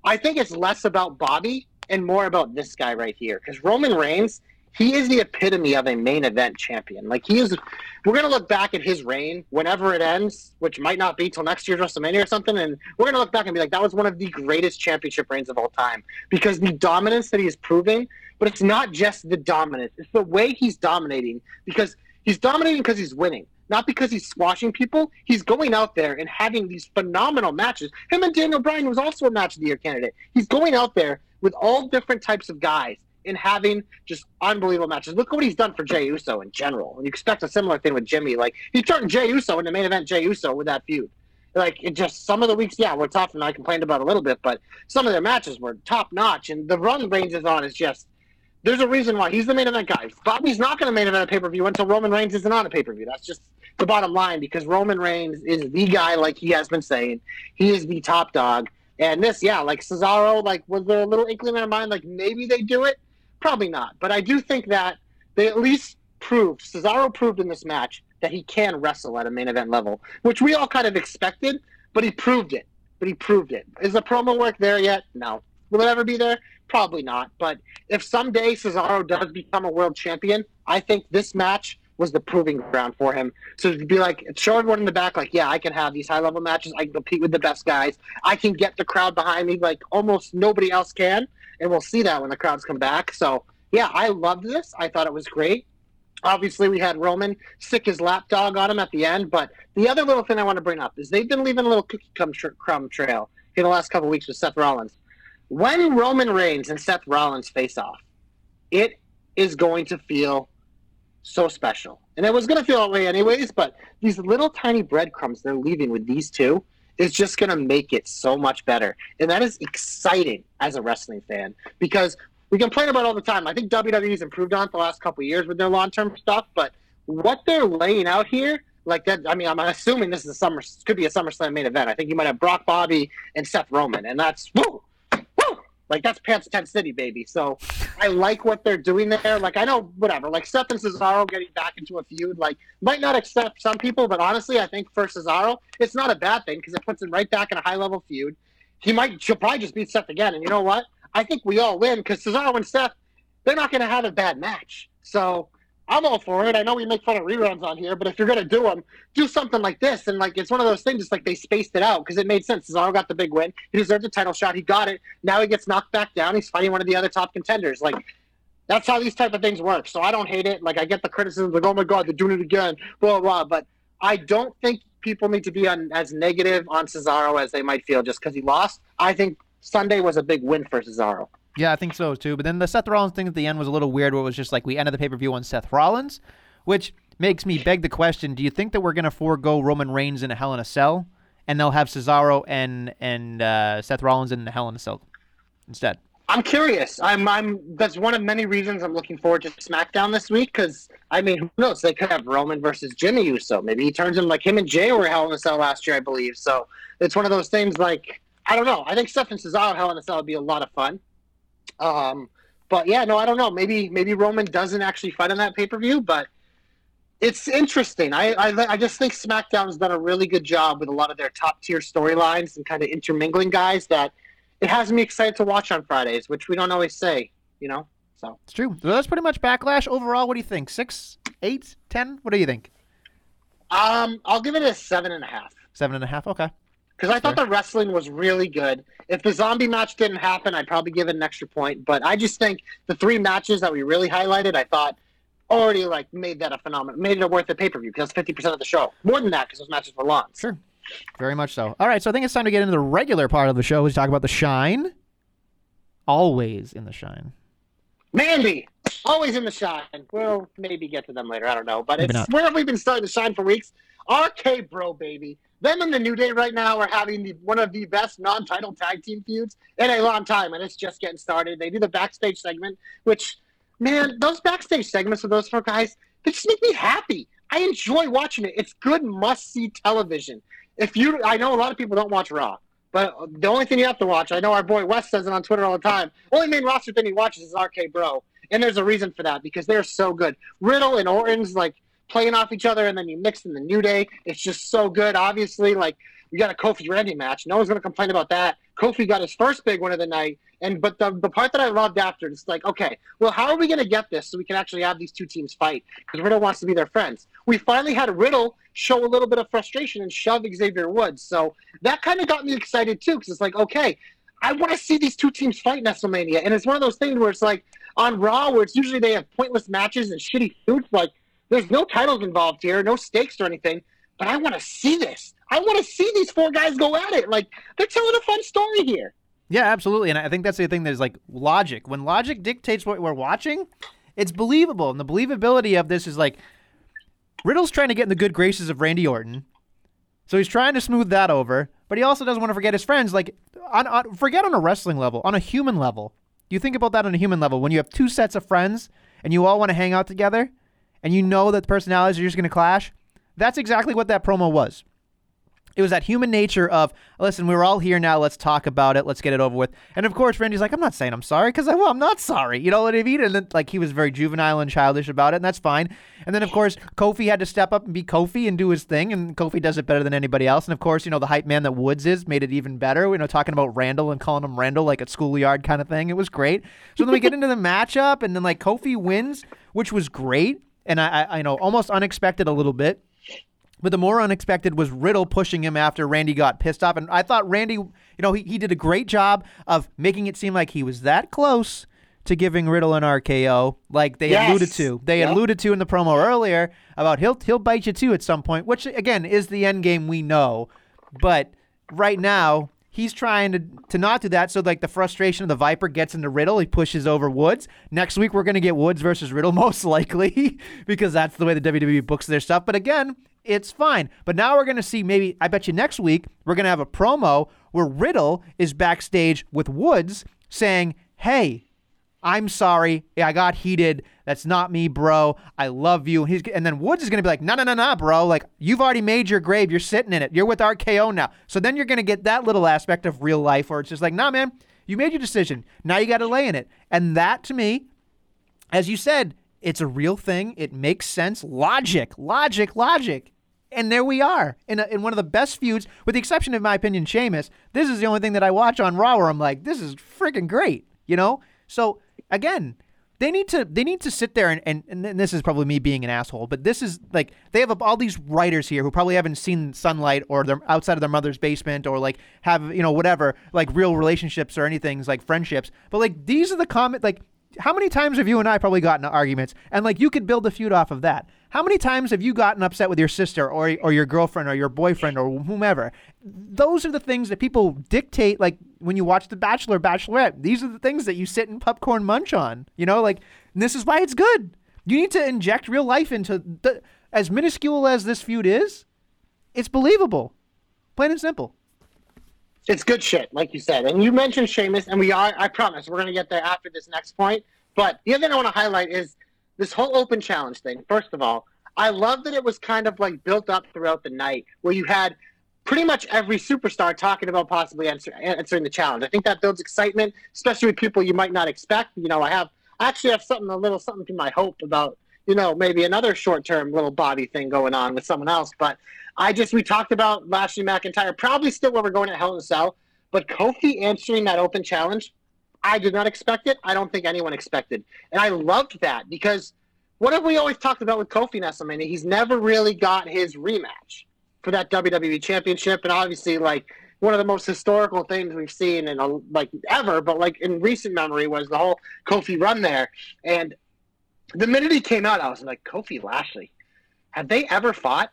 I think it's less about Bobby and more about this guy right here, because Roman Reigns, he is the epitome of a main event champion. Like, he is, we're going to look back at his reign whenever it ends, which might not be till next year's WrestleMania or something, and we're going to look back and be like, that was one of the greatest championship reigns of all time, because the dominance that he is proving. But it's not just the dominance. It's the way he's dominating, because he's dominating because he's winning, not because he's squashing people. He's going out there and having these phenomenal matches. Him and Daniel Bryan was also a match of the year candidate. He's going out there with all different types of guys and having just unbelievable matches. Look at what he's done for Jey Uso in general. And you expect a similar thing with Jimmy. Like, he turned Jey Uso into main event Jey Uso with that feud. Like, it just, some of the weeks, yeah, were tough, and I complained about a little bit, but some of their matches were top-notch. And the run Reigns is on is just, there's a reason why he's the main event guy. Bobby's not going to main event a pay-per-view until Roman Reigns isn't on a pay-per-view. That's just the bottom line, because Roman Reigns is the guy, like he has been saying. He is the top dog. And this, yeah, like Cesaro, like, was there a little inkling in our mind, like, maybe they do it? Probably not. But I do think that they at least proved, Cesaro proved in this match that he can wrestle at a main event level, which we all kind of expected, but he proved it. Is the promo work there yet? No. Will it ever be there? Probably not. But if someday Cesaro does become a world champion, I think this match was the proving ground for him. So to be like, show everyone in the back, like, yeah, I can have these high-level matches. I can compete with the best guys. I can get the crowd behind me like almost nobody else can. And we'll see that when the crowds come back. So yeah, I loved this. I thought it was great. Obviously, we had Roman sick his lapdog on him at the end. But the other little thing I want to bring up is they've been leaving a little cookie crumb trail in the last couple of weeks with Seth Rollins. When Roman Reigns and Seth Rollins face off, it is going to feel so special. And it was going to feel that way anyways, but these little tiny breadcrumbs they're leaving with these two is just going to make it so much better. And that is exciting as a wrestling fan, because we complain about it all the time. I think WWE's improved on it the last couple of years with their long-term stuff, but what they're laying out here, like that, I mean, I'm assuming this is could be a SummerSlam main event. I think you might have Brock, Bobby, and Seth Roman, and that's woo! Like, that's Pants Tent City, baby. So I like what they're doing there. Like, I know, whatever. Like, Seth and Cesaro getting back into a feud, like, might not accept some people, but honestly, I think for Cesaro, it's not a bad thing because it puts him right back in a high-level feud. She'll probably just beat Seth again, and you know what? I think we all win because Cesaro and Seth, they're not going to have a bad match. So I'm all for it. I know we make fun of reruns on here, but if you're going to do them, do something like this. And, like, it's one of those things, it's like they spaced it out because it made sense. Cesaro got the big win. He deserved a title shot. He got it. Now he gets knocked back down. He's fighting one of the other top contenders. Like, that's how these type of things work. So I don't hate it. Like, I get the criticism, like, oh, my God, they're doing it again, blah, blah, blah. But I don't think people need to be as negative on Cesaro as they might feel just because he lost. I think Sunday was a big win for Cesaro. Yeah, I think so, too. But then the Seth Rollins thing at the end was a little weird, where it was just like we ended the pay-per-view on Seth Rollins, which makes me beg the question, do you think that we're going to forego Roman Reigns in a Hell in a Cell, and they'll have Cesaro and Seth Rollins in the Hell in a Cell instead? I'm curious. That's one of many reasons I'm looking forward to SmackDown this week, because, I mean, who knows? They could have Roman versus Jimmy Uso. Maybe he turns him, like, him and Jay were Hell in a Cell last year, I believe. So it's one of those things, like, I don't know. I think Seth and Cesaro Hell in a Cell would be a lot of fun. But, yeah, no, I don't know. Maybe Roman doesn't actually fight on that pay-per-view, but it's interesting. I just think SmackDown's done a really good job with a lot of their top-tier storylines and kind of intermingling guys that it has me excited to watch on Fridays, which we don't always say, you know? So it's true. So that's pretty much Backlash. Overall, what do you think? 6, 8, 10? What do you think? I'll give it a 7.5. 7.5, okay. Because I thought the wrestling was really good. If the zombie match didn't happen, I'd probably give it an extra point. But I just think the three matches that we really highlighted, I thought already like made that a phenomenon, made it worth the pay-per-view because 50% of the show. More than that because those matches were long. Sure, very much so. All right, so I think it's time to get into the regular part of the show. We talk about the shine. Always in the shine. Mandy, always in the shine. We'll maybe get to them later. I don't know. But it's where we've been starting to shine for weeks. RK-Bro, baby. Them and the New Day right now are having one of the best non-title tag team feuds in a long time, and it's just getting started. They do the backstage segment, which, man, those backstage segments with those four guys, they just make me happy. I enjoy watching it. It's good must-see television. I know a lot of people don't watch Raw, but the only thing you have to watch, I know our boy Wes says it on Twitter all the time, only main roster thing he watches is RK-Bro, and there's a reason for that because they're so good. Riddle and Orton's, like, playing off each other, and then you mix in the New Day. It's just so good. Obviously, like, we got a Kofi-Randy match. No one's going to complain about that. Kofi got his first big win of the night. But the part that I loved after, it's like, okay, well, how are we going to get this so we can actually have these two teams fight? Because Riddle wants to be their friends. We finally had Riddle show a little bit of frustration and shove Xavier Woods. So that kind of got me excited, too, because it's like, okay, I want to see these two teams fight in WrestleMania. And it's one of those things where it's like on Raw where it's usually they have pointless matches and shitty feuds, like, there's no titles involved here, no stakes or anything, but I want to see this. I want to see these four guys go at it. Like, they're telling a fun story here. Yeah, absolutely, and I think that's the thing that is, like, logic. When logic dictates what we're watching, it's believable, and the believability of this is, like, Riddle's trying to get in the good graces of Randy Orton, so he's trying to smooth that over, but he also doesn't want to forget his friends. Like, forget on a wrestling level, on a human level. You think about that on a human level. When you have two sets of friends and you all want to hang out together, and you know that the personalities are just going to clash, that's exactly what that promo was. It was that human nature of, listen, we're all here now, let's talk about it, let's get it over with. And, of course, Randy's like, I'm not saying I'm sorry, because I'm not sorry. You know what I mean? And then, like, he was very juvenile and childish about it, and that's fine. And then, of course, Kofi had to step up and be Kofi and do his thing, and Kofi does it better than anybody else. And, of course, you know, the hype man that Woods is made it even better. You know, talking about Randall and calling him Randall like a schoolyard kind of thing. It was great. So then we get into the matchup, and then, like, Kofi wins, which was great. And I know, almost unexpected a little bit. But the more unexpected was Riddle pushing him after Randy got pissed off. And I thought Randy, you know, he did a great job of making it seem like he was that close to giving Riddle an RKO, like they alluded to. They alluded to in the promo earlier about he'll bite you too at some point, which again is the end game we know. But right now he's trying to not do that. So like the frustration of the Viper gets into Riddle. He pushes over Woods. Next week we're gonna get Woods versus Riddle most likely because that's the way the WWE books their stuff. But again, it's fine. But now we're going to see maybe, I bet you next week, we're going to have a promo where Riddle is backstage with Woods saying, hey, I'm sorry. I got heated. That's not me, bro. I love you. And then Woods is going to be like, no, bro. Like, you've already made your grave. You're sitting in it. You're with RKO now. So then you're going to get that little aspect of real life where it's just like, nah, man, you made your decision. Now you got to lay in it. And that, to me, as you said, it's a real thing. It makes sense. Logic. And there we are in one of the best feuds, with the exception of, in my opinion, Sheamus. This is the only thing that I watch on Raw where I'm like, this is freaking great, you know? So, again, they need to sit there and this is probably me being an asshole, but this is like they have all these writers here who probably haven't seen sunlight, or they're outside of their mother's basement, or like have, you know, whatever, like real relationships or anything like friendships. But like these are the comments, like, how many times have you and I probably gotten into arguments? And like you could build a feud off of that. How many times have you gotten upset with your sister or your girlfriend or your boyfriend or whomever? Those are the things that people dictate. Like when you watch The Bachelor, Bachelorette, these are the things that you sit and popcorn munch on. You know, like this is why it's good. You need to inject real life into as minuscule as this feud is. It's believable, plain and simple. It's good shit, like you said. And you mentioned Sheamus, and I promise, we're going to get there after this next point. But the other thing I want to highlight is this whole open challenge thing. First of all, I love that it was kind of like built up throughout the night, where you had pretty much every superstar talking about possibly answering the challenge. I think that builds excitement, especially with people you might not expect. You know, I actually have a little something to my hope about, you know, maybe another short-term little body thing going on with someone else. But we talked about Lashley, McIntyre, probably still where we're going at Hell in a Cell. But Kofi answering that open challenge, I did not expect it. I don't think anyone expected. And I loved that, because what have we always talked about with Kofi in WrestleMania? He's never really got his rematch for that WWE Championship. And obviously, like, one of the most historical things we've seen ever, but like in recent memory, was the whole Kofi run there. And the minute he came out, I was like, Kofi Lashley, have they ever fought?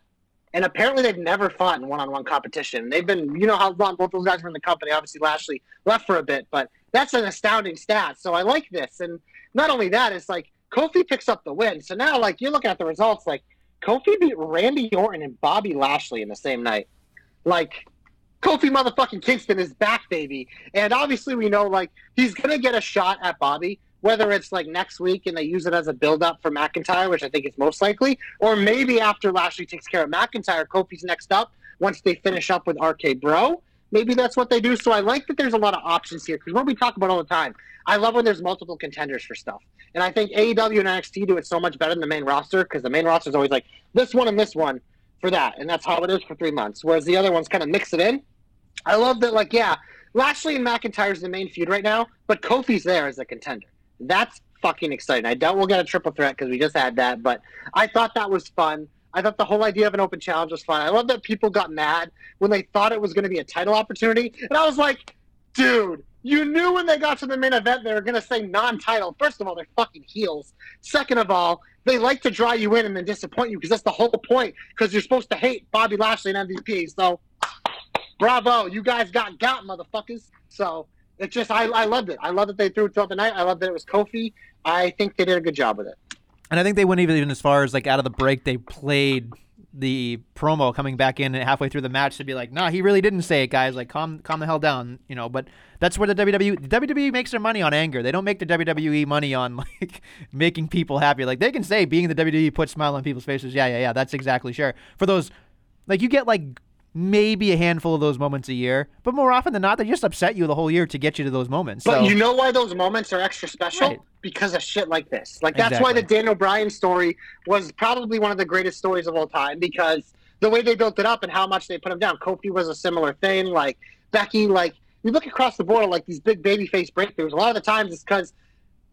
And apparently they've never fought in one-on-one competition. They've been, you know how long both those guys were in the company. Obviously Lashley left for a bit, but that's an astounding stat. So I like this. And not only that, it's like Kofi picks up the win. So now, like, you're looking at the results, like Kofi beat Randy Orton and Bobby Lashley in the same night. Like, Kofi motherfucking Kingston is back, baby. And obviously we know, like, he's going to get a shot at Bobby, whether it's like next week and they use it as a build-up for McIntyre, which I think is most likely, or maybe after Lashley takes care of McIntyre, Kofi's next up once they finish up with RK-Bro. Maybe that's what they do. So I like that there's a lot of options here, because what we talk about all the time, I love when there's multiple contenders for stuff. And I think AEW and NXT do it so much better than the main roster, because the main roster is always like, this one and this one for that. And that's how it is for 3 months, whereas the other ones kind of mix it in. I love that, like, yeah, Lashley and McIntyre is the main feud right now, but Kofi's there as a contender. That's fucking exciting. I doubt we'll get a triple threat because we just had that, but I thought that was fun. I thought the whole idea of an open challenge was fun. I love that people got mad when they thought it was going to be a title opportunity. And I was like, dude, you knew when they got to the main event they were going to say non-title. First of all, they're fucking heels. Second of all, they like to draw you in and then disappoint you, because that's the whole point, because you're supposed to hate Bobby Lashley and MVP. So, bravo. You guys got, motherfuckers. So, it's just, I loved it. I love that they threw it throughout the night. I love that it was Kofi. I think they did a good job with it. And I think they went even as far as, like, out of the break, they played the promo coming back in and halfway through the match to be like, nah, he really didn't say it, guys. Like, calm the hell down, you know. But that's where the WWE makes their money on anger. They don't make the WWE money on, like, making people happy. Like, they can say being the WWE puts smile on people's faces. Yeah, that's exactly sure. For those, like, you get, like, maybe a handful of those moments a year, but more often than not, they just upset you the whole year to get you to those moments. But you know why those moments are extra special? Right. Because of shit like this. Like, that's exactly why the Daniel Bryan story was probably one of the greatest stories of all time, because the way they built it up and how much they put him down. Kofi was a similar thing. Like, Becky, like, you look across the board, like, these big babyface breakthroughs, a lot of the times it's because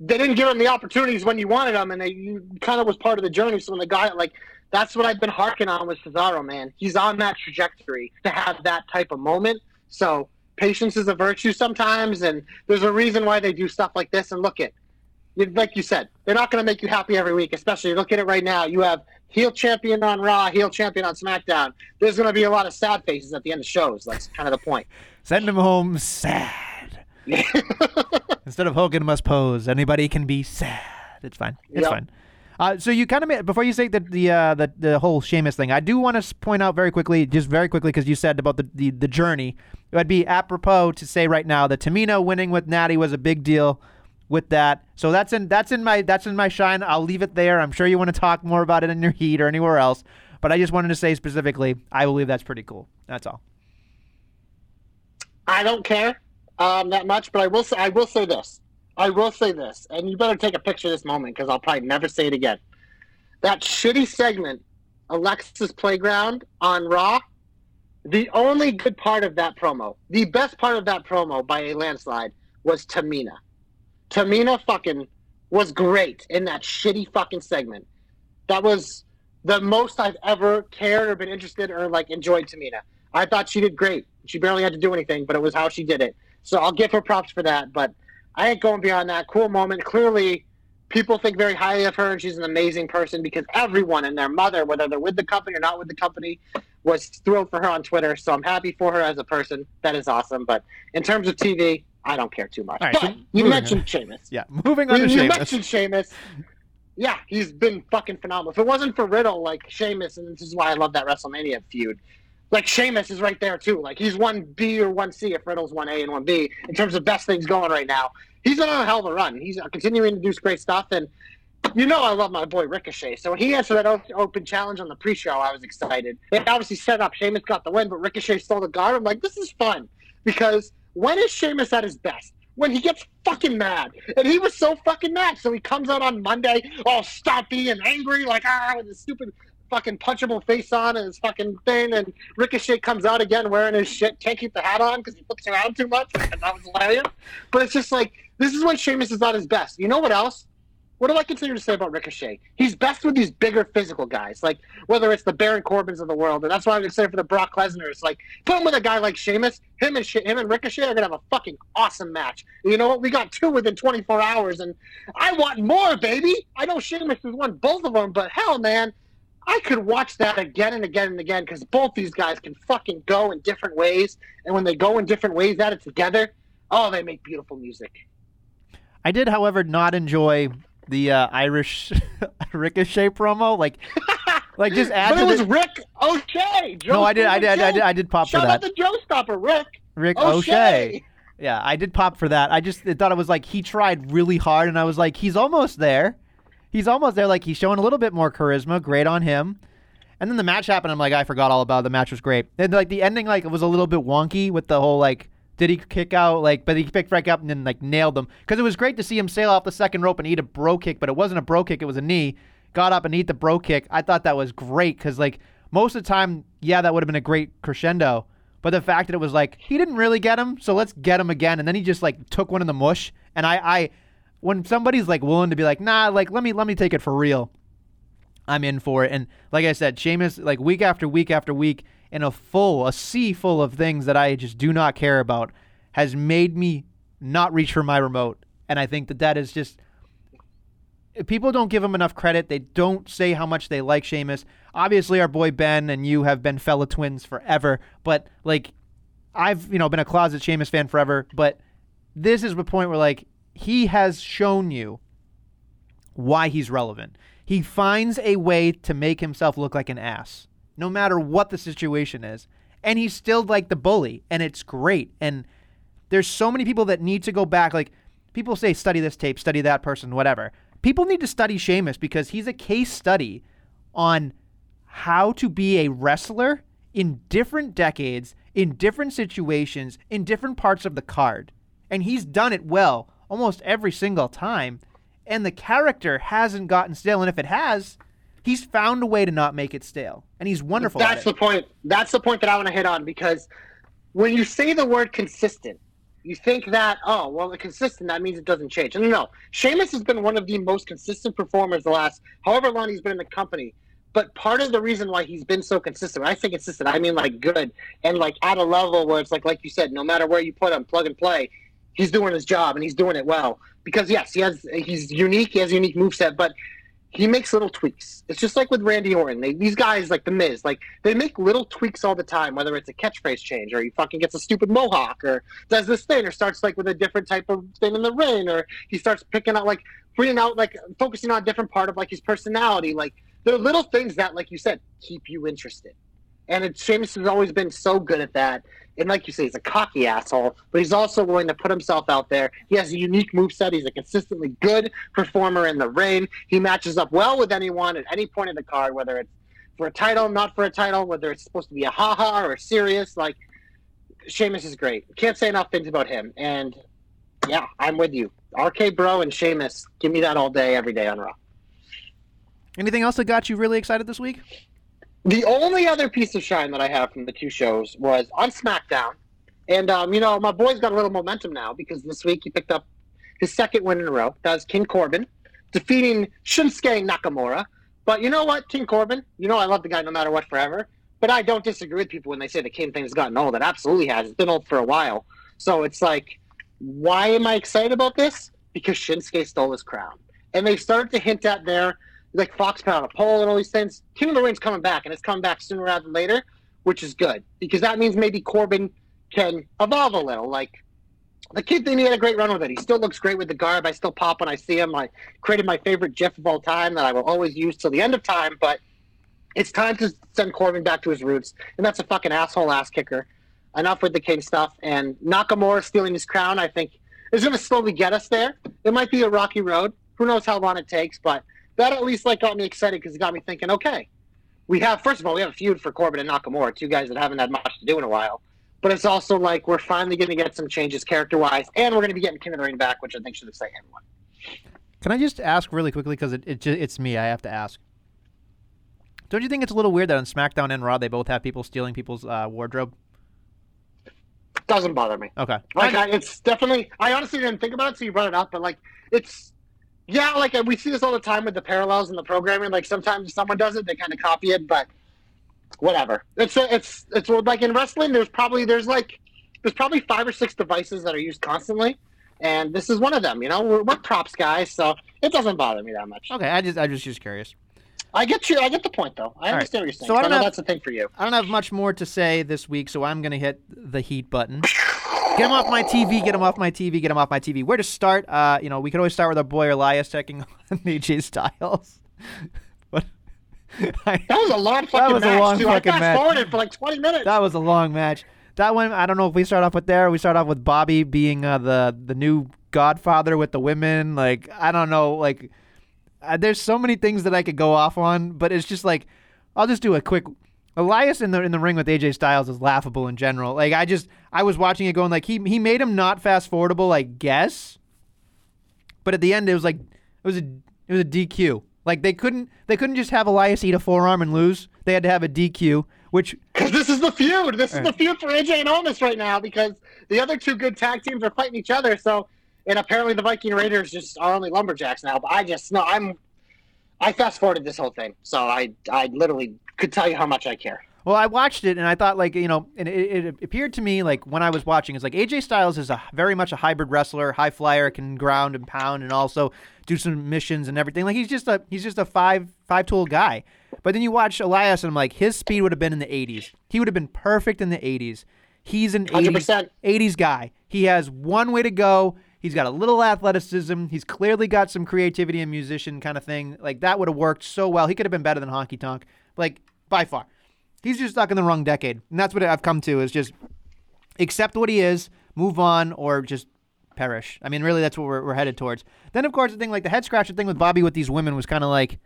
they didn't give him the opportunities when you wanted them, and you kind of was part of the journey. So when they got it, like, that's what I've been harking on with Cesaro, man. He's on that trajectory to have that type of moment. So patience is a virtue sometimes, and there's a reason why they do stuff like this. And look, like you said, they're not going to make you happy every week, especially you look at it right now. You have heel champion on Raw, heel champion on SmackDown. There's going to be a lot of sad faces at the end of shows. That's kind of the point. Send them home sad. Instead of Hogan must pose, anybody can be sad. It's fine. It's fine. So you kind of, before you say the whole Sheamus thing, I do want to point out very quickly, because you said about the journey. It would be apropos to say right now that Tamina winning with Natty was a big deal with that. So that's in my shine. I'll leave it there. I'm sure you want to talk more about it in your heat or anywhere else, but I just wanted to say specifically, I believe that's pretty cool. That's all. I don't care that much, but I will say this, and you better take a picture of this moment because I'll probably never say it again. That shitty segment, Alexa's Playground on Raw, the only good part of that promo, the best part of that promo by a landslide, was Tamina. Tamina fucking was great in that shitty fucking segment. That was the most I've ever cared or been interested or like enjoyed Tamina. I thought she did great. She barely had to do anything, but it was how she did it. So I'll give her props for that, but I ain't going beyond that. Cool moment. Clearly, people think very highly of her, and she's an amazing person because everyone and their mother, whether they're with the company or not with the company, was thrilled for her on Twitter. So I'm happy for her as a person. That is awesome. But in terms of TV, I don't care too much. Right, but you mentioned Sheamus. Yeah, moving on to Sheamus. You mentioned Sheamus. Yeah, he's been fucking phenomenal. If it wasn't for Riddle, like Sheamus, and this is why I love that WrestleMania feud, like Sheamus is right there too. Like he's 1B or 1C if Riddle's 1A and 1B in terms of best things going right now. He's on a hell of a run. He's continuing to do great stuff. And you know I love my boy Ricochet. So when he answered that open challenge on the pre-show, I was excited. They obviously set up. Sheamus got the win, but Ricochet stole the guard. I'm like, this is fun. Because when is Sheamus at his best? When he gets fucking mad. And he was so fucking mad. So he comes out on Monday all stompy and angry like, with his stupid fucking punchable face on and his fucking thing, and Ricochet comes out again wearing his shit, can't keep the hat on because he flips around too much, and that was hilarious. But it's just like, this is when Sheamus is not his best. You know what else? What do I continue to say about Ricochet? He's best with these bigger physical guys, like whether it's the Baron Corbins of the world, and that's why I'm excited for the Brock Lesnar's. Like, put him with a guy like Sheamus, him and Ricochet are gonna have a fucking awesome match. You know what? We got two within 24 hours, and I want more, baby. I know Sheamus has won both of them, but hell, man. I could watch that again and again and again because both these guys can fucking go in different ways. And when they go in different ways at it together, oh, they make beautiful music. I did, however, not enjoy the Irish Ricochet promo. Like just add. But it was Rick O'Shea. No, I did pop for that. Shout out the Joe Stopper, Rick O'Shea. Yeah, I did pop for that. I just thought it was like he tried really hard, and I was like, he's almost there. He's almost there. Like, he's showing a little bit more charisma. Great on him. And then the match happened. I'm like, I forgot all about it. The match was great. And, like, the ending, like, it was a little bit wonky with the whole, like, did he kick out? Like, but he picked right up and then, like, nailed him. Because it was great to see him sail off the second rope and eat a bro kick. But it wasn't a bro kick. It was a knee. Got up and eat the bro kick. I thought that was great. Because, like, most of the time, yeah, that would have been a great crescendo. But the fact that it was, like, he didn't really get him. So let's get him again. And then he just, like, took one in the mush. And I when somebody's like willing to be like, nah, like let me take it for real, I'm in for it. And like I said, Sheamus, like week after week after week, in a sea full of things that I just do not care about, has made me not reach for my remote. And I think that is just, people don't give him enough credit. They don't say how much they like Sheamus. Obviously, our boy Ben and you have been fella twins forever, but like I've been a closet Sheamus fan forever. But this is the point where like, he has shown you why he's relevant. He finds a way to make himself look like an ass, no matter what the situation is. And he's still like the bully, and it's great. And there's so many people that need to go back. Like, people say, study this tape, study that person, whatever. People need to study Sheamus because he's a case study on how to be a wrestler in different decades, in different situations, in different parts of the card. And he's done it well almost every single time, and the character hasn't gotten stale, and if it has, he's found a way to not make it stale, and he's wonderful at it. That's the point. That's the point that I want to hit on, because when you say the word consistent, you think that, oh, well, consistent, that means it doesn't change. No, Sheamus has been one of the most consistent performers the last however long he's been in the company, but part of the reason why he's been so consistent, when I say consistent, I mean like good, and like at a level where it's like you said, no matter where you put him, plug and play, he's doing his job and he's doing it well. Because yes, he's unique. He has a unique moveset, but he makes little tweaks. It's just like with Randy Orton. These guys like the Miz, like they make little tweaks all the time. Whether it's a catchphrase change, or he fucking gets a stupid mohawk, or does this thing, or starts like with a different type of thing in the ring, or he starts picking out like bringing out like focusing on a different part of like his personality. Like there are little things that, like you said, keep you interested. And Sheamus has always been so good at that. And like you say, he's a cocky asshole, but he's also willing to put himself out there. He has a unique moveset. He's a consistently good performer in the ring. He matches up well with anyone at any point in the card, whether it's for a title, not for a title, whether it's supposed to be a ha-ha or serious. Like, Sheamus is great. Can't say enough things about him. And, yeah, I'm with you. RK-Bro and Sheamus, give me that all day, every day on Raw. Anything else that got you really excited this week? The only other piece of shine that I have from the two shows was on SmackDown. And, you know, my boy's got a little momentum now because this week he picked up his second win in a row. That was King Corbin, defeating Shinsuke Nakamura. But you know what, King Corbin? You know I love the guy no matter what forever. But I don't disagree with people when they say the King thing's gotten old. It absolutely has. It's been old for a while. So it's like, why am I excited about this? Because Shinsuke stole his crown. And they started to hint at their... like Fox put out a poll and all these things. King of the Ring's coming back, and it's coming back sooner rather than later, which is good because that means maybe Corbin can evolve a little. Like the kid thing, he had a great run with it. He still looks great with the garb. I still pop when I see him. I created my favorite GIF of all time that I will always use till the end of time. But it's time to send Corbin back to his roots, and that's a fucking asshole ass kicker. Enough with the King stuff and Nakamura stealing his crown. I think is going to slowly get us there. It might be a rocky road. Who knows how long it takes, but. That at least like got me excited because it got me thinking, okay, we have a feud for Corbin and Nakamura, two guys that haven't had much to do in a while. But it's also like we're finally going to get some changes character-wise, and we're going to be getting King of the Ring back, which I think should excite everyone. Can I just ask really quickly because it's me, I have to ask. Don't you think it's a little weird that on SmackDown and Raw they both have people stealing people's wardrobe? It doesn't bother me. Okay. Like, it's definitely – I honestly didn't think about it, so you brought it up, but like it's – yeah, like we see this all the time with the parallels in the programming. Like sometimes someone does it, they kind of copy it, but whatever. It's like in wrestling. There's probably 5 or 6 devices that are used constantly, and this is one of them. You know, we're props guys, so it doesn't bother me that much. Okay, I just curious. I get you. I get the point, though. I understand what you're saying. So I know that's the thing for you. I don't have much more to say this week, so I'm gonna hit the heat button. Get him off my TV, get him off my TV, get him off my TV. Where to start? You know, we could always start with our boy Elias checking on AJ Styles. But that was a long fucking match, too. I fast-forwarded for like 20 minutes. That was a long match. That one, I don't know if we start off with there. We start off with Bobby being the new godfather with the women. Like, I don't know. Like, there's so many things that I could go off on, but it's just like, I'll just do a quick... Elias in the ring with AJ Styles is laughable in general. Like I was watching it going like he made him not fast forwardable, I guess. But at the end it was a DQ. Like they couldn't just have Elias eat a forearm and lose. They had to have a DQ, which because this is the feud. This is the feud for AJ and Otis right now because the other two good tag teams are fighting each other. So and apparently the Viking Raiders just are only lumberjacks now. But I fast forwarded this whole thing, so I literally could tell you how much I care. Well, I watched it, and I thought, like, you know, and it appeared to me, like, when I was watching, it's like AJ Styles is very much a hybrid wrestler, high flyer, can ground and pound, and also do some missions and everything. Like he's just a five-tool guy. But then you watch Elias, and I'm like, his speed would have been in the '80s. He would have been perfect in the '80s. He's an 80s guy. He has one way to go. He's got a little athleticism. He's clearly got some creativity and musician kind of thing. Like, that would have worked so well. He could have been better than Honky Tonk, like, by far. He's just stuck in the wrong decade. And that's what I've come to is just accept what he is, move on, or just perish. I mean, really, that's what we're headed towards. Then, of course, the thing, like, the head-scratcher thing with Bobby with these women was kind of like,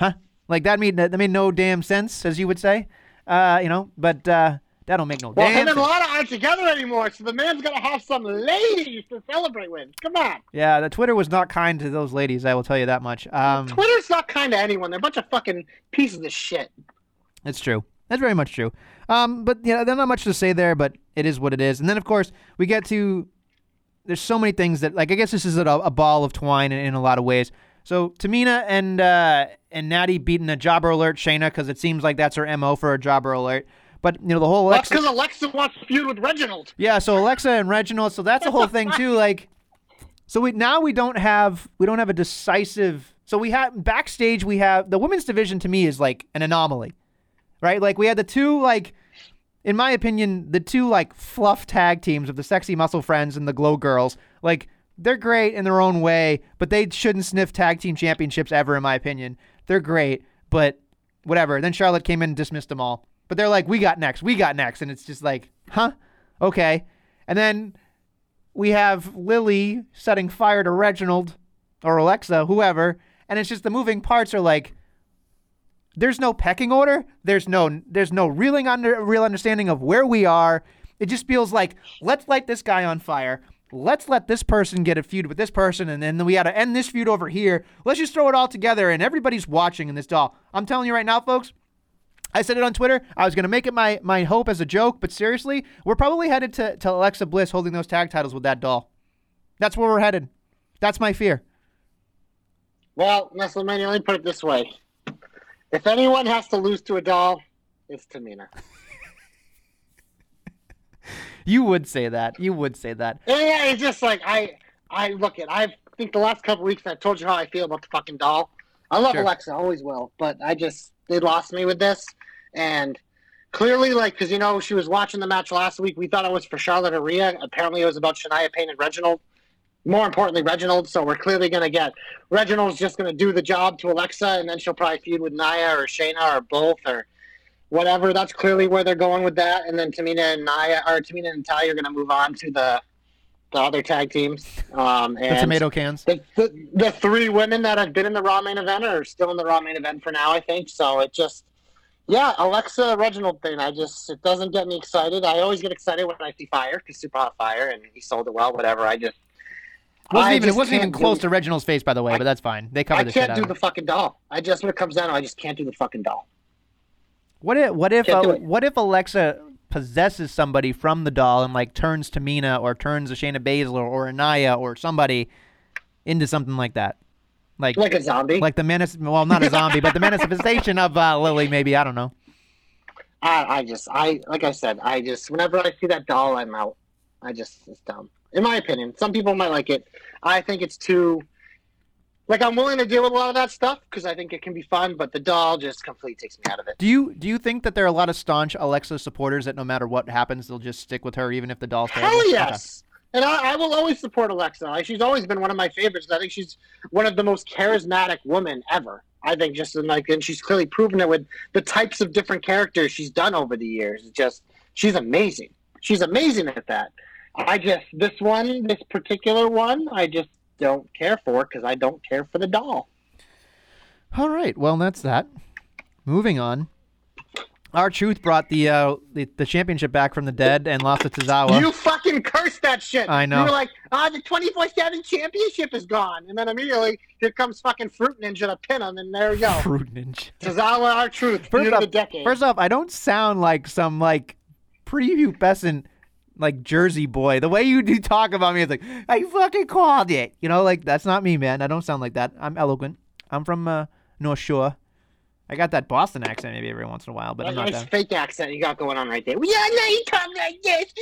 huh? Like, that made no damn sense, as you would say, you know, but... that don't make no damn sense. Well, him and Lana aren't together anymore, so the man's got to have some ladies to celebrate with. Come on. Yeah, the Twitter was not kind to those ladies, I will tell you that much. Twitter's not kind to anyone. They're a bunch of fucking pieces of shit. That's true. That's very much true. But, yeah, there's not much to say there, but it is what it is. And then, of course, we get to – there's so many things that – like, I guess this is a ball of twine in a lot of ways. So Tamina and Natty beating a jobber alert Shayna because it seems like that's her MO for a jobber alert. But, you know, the whole Alexa... That's because Alexa wants to feud with Reginald. Yeah, so Alexa and Reginald, so that's the whole thing, too. Like, so we don't have a decisive... So we have... Backstage, we have... The women's division, to me, is, like, an anomaly, right? Like, we had the two, like... In my opinion, the two, like, fluff tag teams of the Sexy Muscle Friends and the Glow Girls, like... They're great in their own way, but they shouldn't sniff tag team championships ever, in my opinion. They're great, but whatever. Then Charlotte came in and dismissed them all. But they're like, we got next. And it's just like, huh? Okay. And then we have Lily setting fire to Reginald or Alexa, whoever. And it's just the moving parts are like, there's no pecking order. There's no real understanding of where we are. It just feels like, let's light this guy on fire. Let's let this person get a feud with this person, and then we got to end this feud over here. Let's just throw it all together, and everybody's watching in this doll. I'm telling you right now, folks, I said it on Twitter. I was going to make it my hope as a joke, but seriously, we're probably headed to Alexa Bliss holding those tag titles with that doll. That's where we're headed. That's my fear. Well, WrestleMania, let me put it this way. If anyone has to lose to a doll, it's Tamina. You would say that. Yeah, it's just like, I think the last couple of weeks I told you how I feel about the fucking doll. I love Alexa, always will, but they lost me with this. And clearly, like, because, you know, she was watching the match last week. We thought it was for Charlotte or Rhea. Apparently it was about Shania Payne and Reginald. More importantly, Reginald. So we're clearly going to get, Reginald's just going to do the job to Alexa, and then she'll probably feud with Nia or Shayna or both or... Whatever, that's clearly where they're going with that, and then Tamina and Ty are going to move on to the other tag teams. And the tomato cans. The three women that have been in the Raw main event are still in the Raw main event for now, I think. So it just, yeah, Alexa Reginald thing. It doesn't get me excited. I always get excited when I see fire because Super Hot Fire, and he sold it well. Whatever, It wasn't even close to Reginald's face, by the way, but that's fine. They covered the shit out of it. I can't do the fucking doll. When it comes down, I just can't do the fucking doll. What if Alexa possesses somebody from the doll and like turns Tamina or turns a Shayna Baszler or a Nia or somebody into something like that, like a zombie, like the menace? Well, not a zombie, but the manifestation of Lily. Maybe, I don't know. I just whenever I see that doll, I'm out. It's dumb, in my opinion. Some people might like it. I think it's too. Like, I'm willing to deal with a lot of that stuff because I think it can be fun, but the doll just completely takes me out of it. Do you think that there are a lot of staunch Alexa supporters that no matter what happens, they'll just stick with her even if the doll's terrible? Hell yes! Okay. And I will always support Alexa. Like, she's always been one of my favorites. I think she's one of the most charismatic women ever. I think just in like, and she's clearly proven it with the types of different characters she's done over the years. It's just, she's amazing. She's amazing at that. This particular one, I just don't care for because I don't care for the doll. All right, well, that's that. Moving on, R-Truth brought the championship back from the dead and lost it to Zawa. You fucking cursed that shit. I know. You were like, the 24/7 championship is gone, and then immediately here comes fucking Fruit Ninja to pin him, and there you go. Fruit Ninja. Tozawa R-Truth. First off, I don't sound like some like prepubescent. Like Jersey boy, the way you do talk about me is like I fucking called it. You know, like that's not me, man. I don't sound like that. I'm eloquent. I'm from North Shore. I got that Boston accent maybe every once in a while, but that's I'm not nice that fake accent you got going on right there. Yeah, no, you talk like this.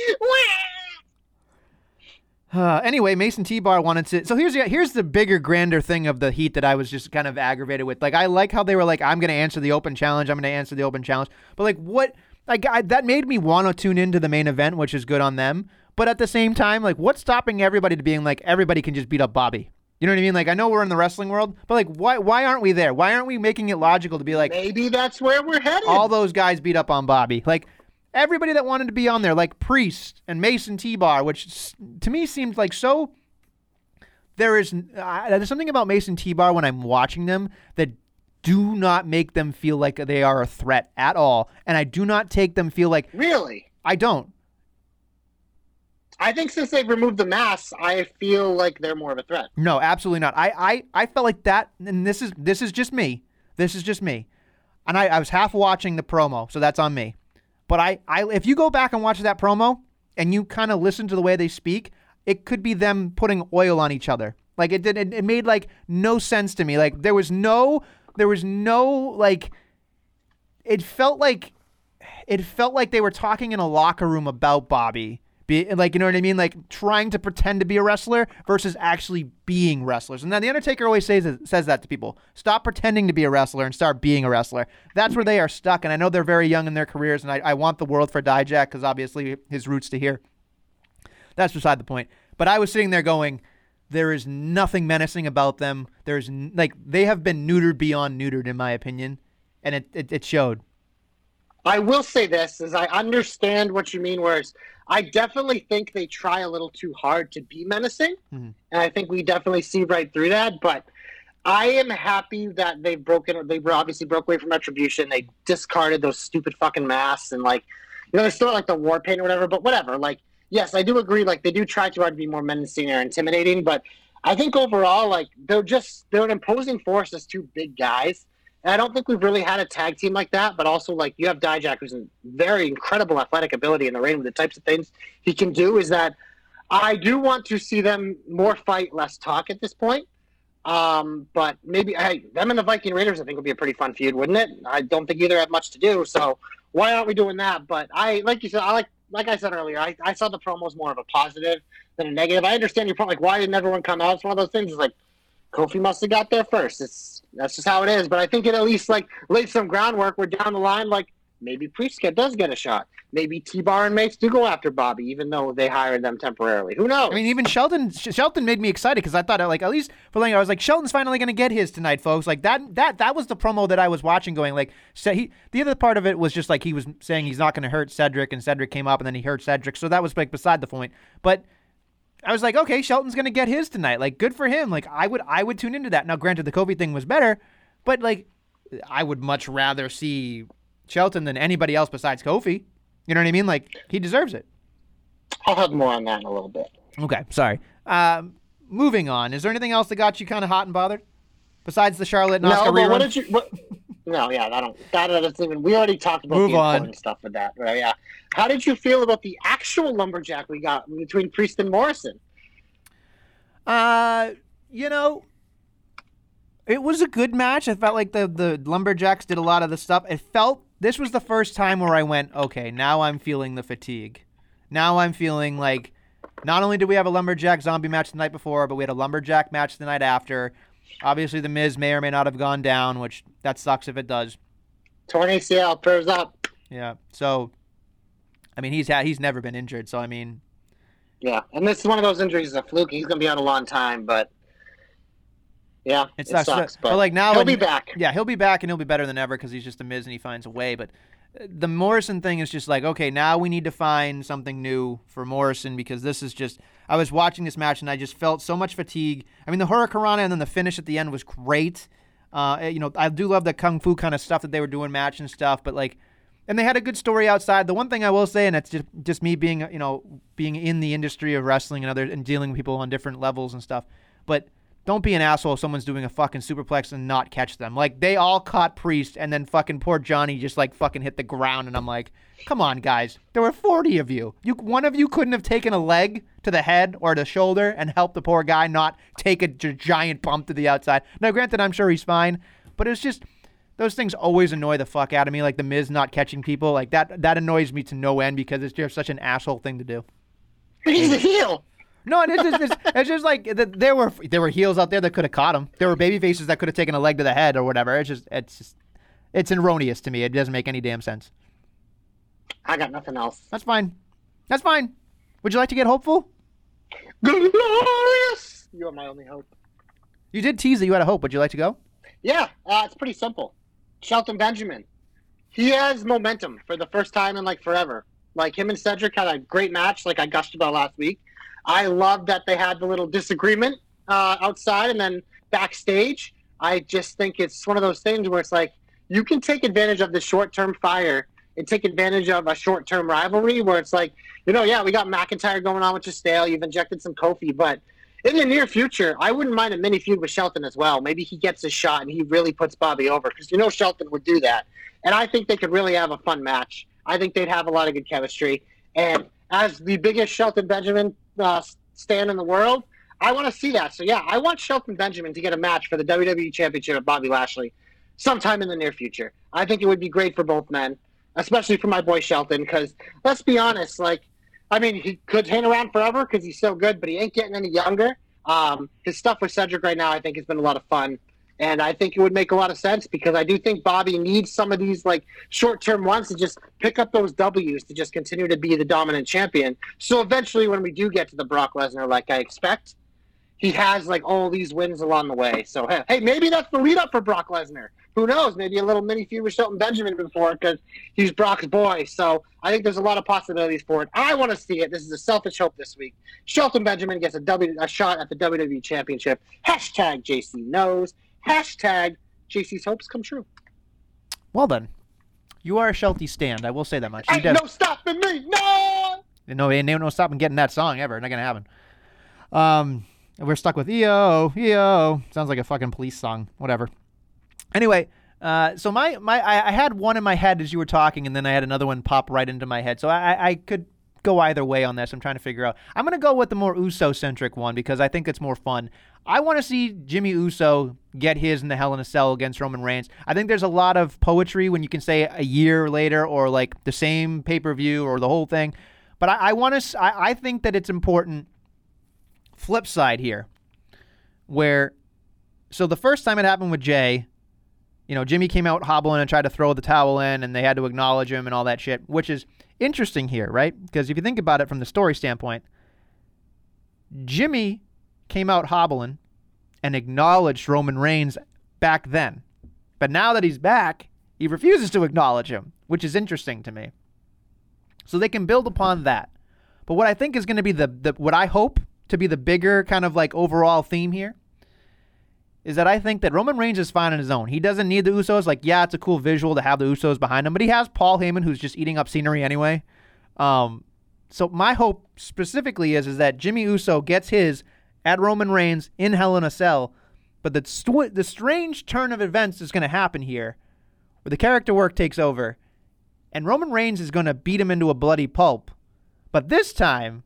Anyway, Mason T-Bar wanted to. So here's the bigger, grander thing of the heat that I was just kind of aggravated with. Like I like how they were like, I'm gonna answer the open challenge, but like what? Like, that made me want to tune into the main event, which is good on them. But at the same time, like, what's stopping everybody to being like, everybody can just beat up Bobby? You know what I mean? Like, I know we're in the wrestling world, but, like, why aren't we there? Why aren't we making it logical to be like... Maybe that's where we're headed. All those guys beat up on Bobby. Like, everybody that wanted to be on there, like Priest and Mason T-Bar, which to me seems like so... There's something about Mason T-Bar when I'm watching them that... do not make them feel like they are a threat at all. And I do not take them feel like... Really? I don't. I think since they've removed the masks, I feel like they're more of a threat. No, absolutely not. I felt like that, and this is just me. This is just me. And I was half watching the promo, so that's on me. But I if you go back and watch that promo, and you kind of listen to the way they speak, it could be them putting oil on each other. Like, it made, like, no sense to me. Like, there was no... It felt like it felt like they were talking in a locker room about Bobby. Like, you know what I mean? Like, trying to pretend to be a wrestler versus actually being wrestlers. And then The Undertaker always says that to people. Stop pretending to be a wrestler and start being a wrestler. That's where they are stuck, and I know they're very young in their careers, and I want the world for Dijak because obviously his roots to here. That's beside the point. But I was sitting there going, there is nothing menacing about them. There's like, they have been neutered beyond neutered, in my opinion, and it showed. I will say this, is I understand what you mean, whereas I definitely think they try a little too hard to be menacing, and I think we definitely see right through that, but I am happy that they obviously broke away from Retribution, they discarded those stupid fucking masks, and like, you know, they still like the war paint or whatever, but whatever, like, yes, I do agree, like, they do try too hard to be more menacing or intimidating, but I think overall, like, they're an imposing force as two big guys. And I don't think we've really had a tag team like that, but also, like, you have Dijak, who's in very incredible athletic ability in the ring with the types of things he can do, is that I do want to see them more fight, less talk at this point. But maybe them and the Viking Raiders, I think, would be a pretty fun feud, wouldn't it? I don't think either have much to do, so why aren't we doing that? But I, like you said, like I said earlier, I saw the promos more of a positive than a negative. I understand your point, like, why didn't everyone come out? It's one of those things, like, Kofi must have got there first. That's just how it is. But I think it at least, like, laid some groundwork where down the line, like, maybe Priest does get a shot. Maybe T-Bar and Mates do go after Bobby, even though they hired them temporarily. Who knows? I mean, even Shelton made me excited because I thought, like, at least for I was like, Shelton's finally going to get his tonight, folks. Like, that was the promo that I was watching going, like, so the other part of it was just, like, he was saying he's not going to hurt Cedric, and Cedric came up, and then he hurt Cedric. So that was, like, beside the point. But I was like, okay, Shelton's going to get his tonight. Like, good for him. Like, I would tune into that. Now, granted, the Kofi thing was better, but, like, I would much rather see Shelton than anybody else besides Kofi. You know what I mean? Like, he deserves it. I'll have more on that in a little bit. Okay, sorry. Moving on. Is there anything else that got you kind of hot and bothered besides the Charlotte and Oscar rerun? No, yeah, we already talked about important stuff with that, right? Yeah. How did you feel about the actual lumberjack we got between Priest and Morrison? You know, it was a good match. I felt like the lumberjacks did a lot of the stuff. This was the first time where I went, okay, now I'm feeling the fatigue. Now I'm feeling like, not only did we have a lumberjack zombie match the night before, but we had a lumberjack match the night after. Obviously, the Miz may or may not have gone down, which that sucks if it does. Torn ACL, prayers up. Yeah, so, I mean, he's never been injured, so I mean. Yeah, and this is one of those injuries that's a fluke. He's going to be out a long time, but yeah, it sucks. But like now, he'll be back. Yeah, he'll be back, and he'll be better than ever because he's just the Miz and he finds a way. But the Morrison thing is just like, okay, now we need to find something new for Morrison because this is just – I was watching this match and I just felt so much fatigue. I mean, the Hurricanrana and then the finish at the end was great. You know, I do love the kung fu kind of stuff that they were doing, match and stuff, but like – and they had a good story outside. The one thing I will say, and it's just me being, you know, being in the industry of wrestling and dealing with people on different levels and stuff, but – don't be an asshole if someone's doing a fucking superplex and not catch them. Like, they all caught Priest, and then fucking poor Johnny just, like, fucking hit the ground, and I'm like, come on, guys. There were 40 of you. One of you couldn't have taken a leg to the head or the shoulder and helped the poor guy not take a giant bump to the outside. Now, granted, I'm sure he's fine, but it's just those things always annoy the fuck out of me, like the Miz not catching people. Like, that annoys me to no end because it's just such an asshole thing to do. He's a heel. No, and it's just like there were heels out there that could have caught him. There were baby faces that could have taken a leg to the head or whatever. It's just it's erroneous to me. It doesn't make any damn sense. I got nothing else. That's fine. Would you like to get hopeful? Glorious! You are my only hope. You did tease that you had a hope. Would you like to go? Yeah, it's pretty simple. Shelton Benjamin. He has momentum for the first time in like forever. Like him and Cedric had a great match like I gushed about last week. I love that they had the little disagreement outside and then backstage. I just think it's one of those things where it's like you can take advantage of the short-term fire and take advantage of a short-term rivalry where it's like, you know, yeah, we got McIntyre going on with your stale. You've injected some Kofi. But in the near future, I wouldn't mind a mini feud with Shelton as well. Maybe he gets a shot and he really puts Bobby over because, you know, Shelton would do that. And I think they could really have a fun match. I think they'd have a lot of good chemistry. And as the biggest Shelton Benjamin stand in the world, I want to see that. So yeah, I want Shelton Benjamin to get a match for the WWE Championship at Bobby Lashley sometime in the near future. I think it would be great for both men. especially for my boy Shelton, because let's be honest, like, I mean, he could hang around forever because he's so good, but he ain't getting any younger. His stuff with Cedric right now, I think, has been a lot of fun. And I think it would make a lot of sense because I do think Bobby needs some of these like short-term ones to just pick up those W's to just continue to be the dominant champion. So eventually when we do get to the Brock Lesnar, like I expect, he has like all these wins along the way. So, hey, maybe that's the lead-up for Brock Lesnar. Who knows? Maybe a little mini feud with Shelton Benjamin before because he's Brock's boy. So I think there's a lot of possibilities for it. I want to see it. This is a selfish hope this week. Shelton Benjamin gets a shot at the WWE Championship. Hashtag JC knows. Hashtag JC's hopes come true. Well then, you are a Sheltie stand. I will say that much. Ain't no stopping me, no! No, ain't no stopping getting that song ever. Not gonna happen. We're stuck with EO, EO. Sounds like a fucking police song. Whatever. Anyway, so I had one in my head as you were talking, and then I had another one pop right into my head. So I could go either way on this. I'm trying to figure out. I'm gonna go with the more Uso-centric one because I think it's more fun. I want to see Jimmy Uso get his in the Hell in a Cell against Roman Reigns. I think there's a lot of poetry when you can say a year later or like the same pay-per-view or the whole thing. But I want to. I think that it's important. Flip side here, where so the first time it happened with Jay, you know, Jimmy came out hobbling and tried to throw the towel in, and they had to acknowledge him and all that shit, which is interesting here, right? Because if you think about it from the story standpoint, Jimmy came out hobbling and acknowledged Roman Reigns back then. But now that he's back, he refuses to acknowledge him, which is interesting to me. So they can build upon that. But what I think is going to be the what I hope to be the bigger kind of like overall theme here is that I think that Roman Reigns is fine on his own. He doesn't need the Usos. Like, yeah, it's a cool visual to have the Usos behind him, but he has Paul Heyman who's just eating up scenery anyway. So my hope specifically is that Jimmy Uso gets his at Roman Reigns in Hell in a Cell, but the strange turn of events is going to happen here where the character work takes over, and Roman Reigns is going to beat him into a bloody pulp. But this time,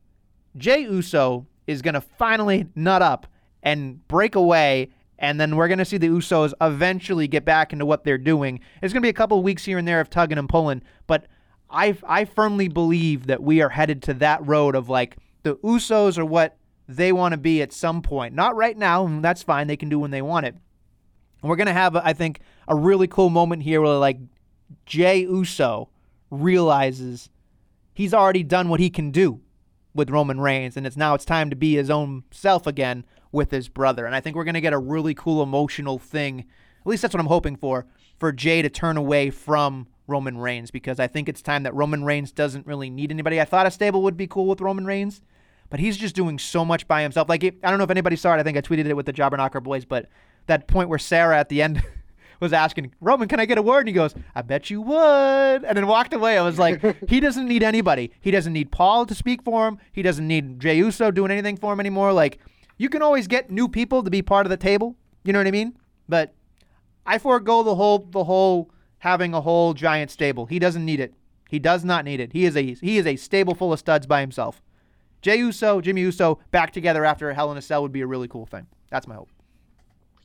Jey Uso is going to finally nut up and break away, and then we're going to see the Usos eventually get back into what they're doing. It's going to be a couple of weeks here and there of tugging and pulling, but I firmly believe that we are headed to that road of, like, the Usos are what they want to be at some point. Not right now, and that's fine. They can do when they want it. And we're going to have, I think, a really cool moment here where, like, Jey Uso realizes he's already done what he can do with Roman Reigns, and it's time to be his own self again with his brother. And I think we're going to get a really cool emotional thing. At least that's what I'm hoping for Jey to turn away from Roman Reigns, because I think it's time that Roman Reigns doesn't really need anybody. I thought a stable would be cool with Roman Reigns, but he's just doing so much by himself. Like, I don't know if anybody saw it. I think I tweeted it with the Jobber Knocker boys, but that point where Sarah at the end was asking, Roman, can I get a word? And he goes, I bet you would. And then walked away. I was like, he doesn't need anybody. He doesn't need Paul to speak for him. He doesn't need Jey Uso doing anything for him anymore. Like, you can always get new people to be part of the table. You know what I mean? But I forego the whole having a whole giant stable. He doesn't need it. He does not need it. He is a stable full of studs by himself. Jey Uso, Jimmy Uso, back together after a Hell in a Cell would be a really cool thing. That's my hope.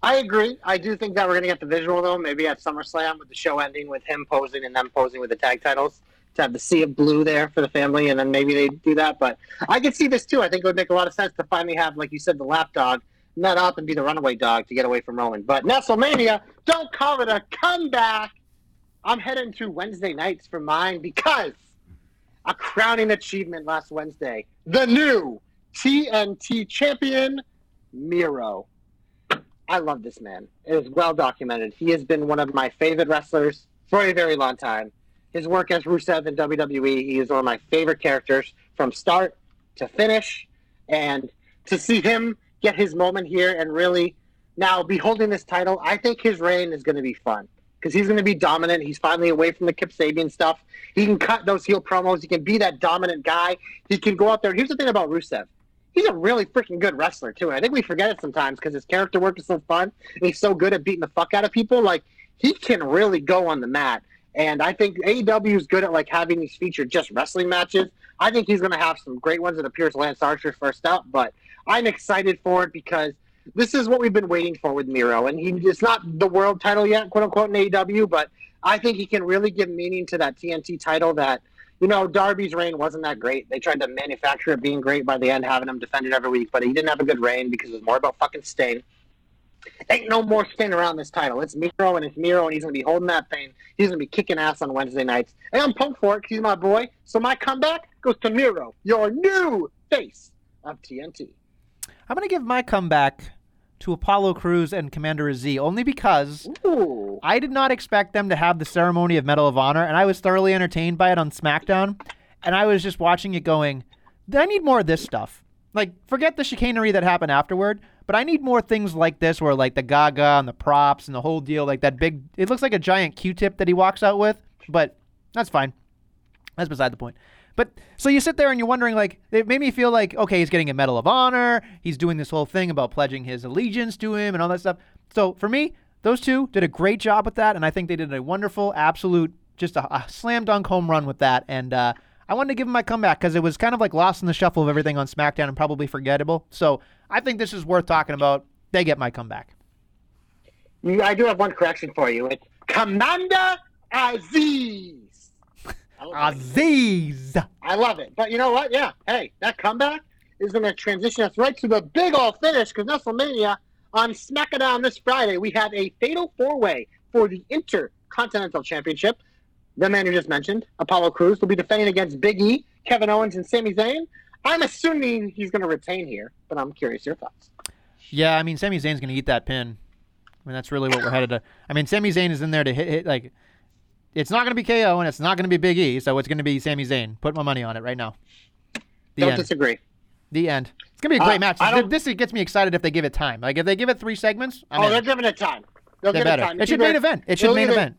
I agree. I do think that we're going to get the visual, though, maybe at SummerSlam with the show ending with him posing and them posing with the tag titles to have the sea of blue there for the family, and then maybe they do that. But I could see this, too. I think it would make a lot of sense to finally have, like you said, the lapdog nut up and be the runaway dog to get away from Roman. But WrestleMania, don't call it a comeback. I'm heading to Wednesday nights for mine because a crowning achievement last Wednesday. The new TNT champion, Miro. I love this man. It is well documented. He has been one of my favorite wrestlers for a very long time. His work as Rusev in WWE, he is one of my favorite characters from start to finish. And to see him get his moment here and really now be holding this title, I think his reign is going to be fun. Because he's going to be dominant. He's finally away from the Kip Sabian stuff. He can cut those heel promos. He can be that dominant guy. He can go out there. Here's the thing about Rusev. He's a really freaking good wrestler, too. And I think we forget it sometimes because his character work is so fun. And he's so good at beating the fuck out of people. Like, he can really go on the mat. And I think AEW is good at, like, having these featured just wrestling matches. I think he's going to have some great ones that appears Lance Archer first up. But I'm excited for it because this is what we've been waiting for with Miro, and it's not the world title yet, quote-unquote, in AEW, but I think he can really give meaning to that TNT title that, you know, Darby's reign wasn't that great. They tried to manufacture it being great by the end, having him defend it every week, but he didn't have a good reign because it was more about fucking Sting. Ain't no more Sting around this title. It's Miro, and it's Miro, and he's going to be holding that thing. He's going to be kicking ass on Wednesday nights. And I'm pumped for it because he's my boy. So my comeback goes to Miro, your new face of TNT. I'm going to give my comeback to Apollo Crews and Commander Aziz, only because ooh. I did not expect them to have the ceremony of Medal of Honor, and I was thoroughly entertained by it on SmackDown, and I was just watching it going, I need more of this stuff. Like, forget the chicanery that happened afterward, but I need more things like this where, like, the gaga and the props and the whole deal, like that big, it looks like a giant Q-tip that he walks out with, but that's fine. That's beside the point. But so you sit there and you're wondering, like, it made me feel like, okay, he's getting a Medal of Honor. He's doing this whole thing about pledging his allegiance to him and all that stuff. So for me, those two did a great job with that. And I think they did a wonderful, absolute, just a slam dunk home run with that. And I wanted to give him my comeback because it was kind of like lost in the shuffle of everything on SmackDown and probably forgettable. So I think this is worth talking about. They get my comeback. I do have one correction for you. It's Commander Aziz. Aziz. I love it. But you know what? Yeah. Hey, that comeback is going to transition us right to the big old finish because WrestleMania on SmackDown this Friday, we have a fatal four-way for the Intercontinental Championship. The man you just mentioned, Apollo Crews, will be defending against Big E, Kevin Owens, and Sami Zayn. I'm assuming he's going to retain here, but I'm curious your thoughts. Yeah, I mean, Sami Zayn's going to eat that pin. I mean, that's really what we're headed to. I mean, Sami Zayn is in there to hit like... It's not going to be KO, and it's not going to be Big E, so it's going to be Sami Zayn. Put my money on it right now. Don't disagree. The end. It's going to be a great match. This gets me excited if they give it time. Like, if they give it 3 segments, I'm in. They're giving it time. They'll give it time. It should main event.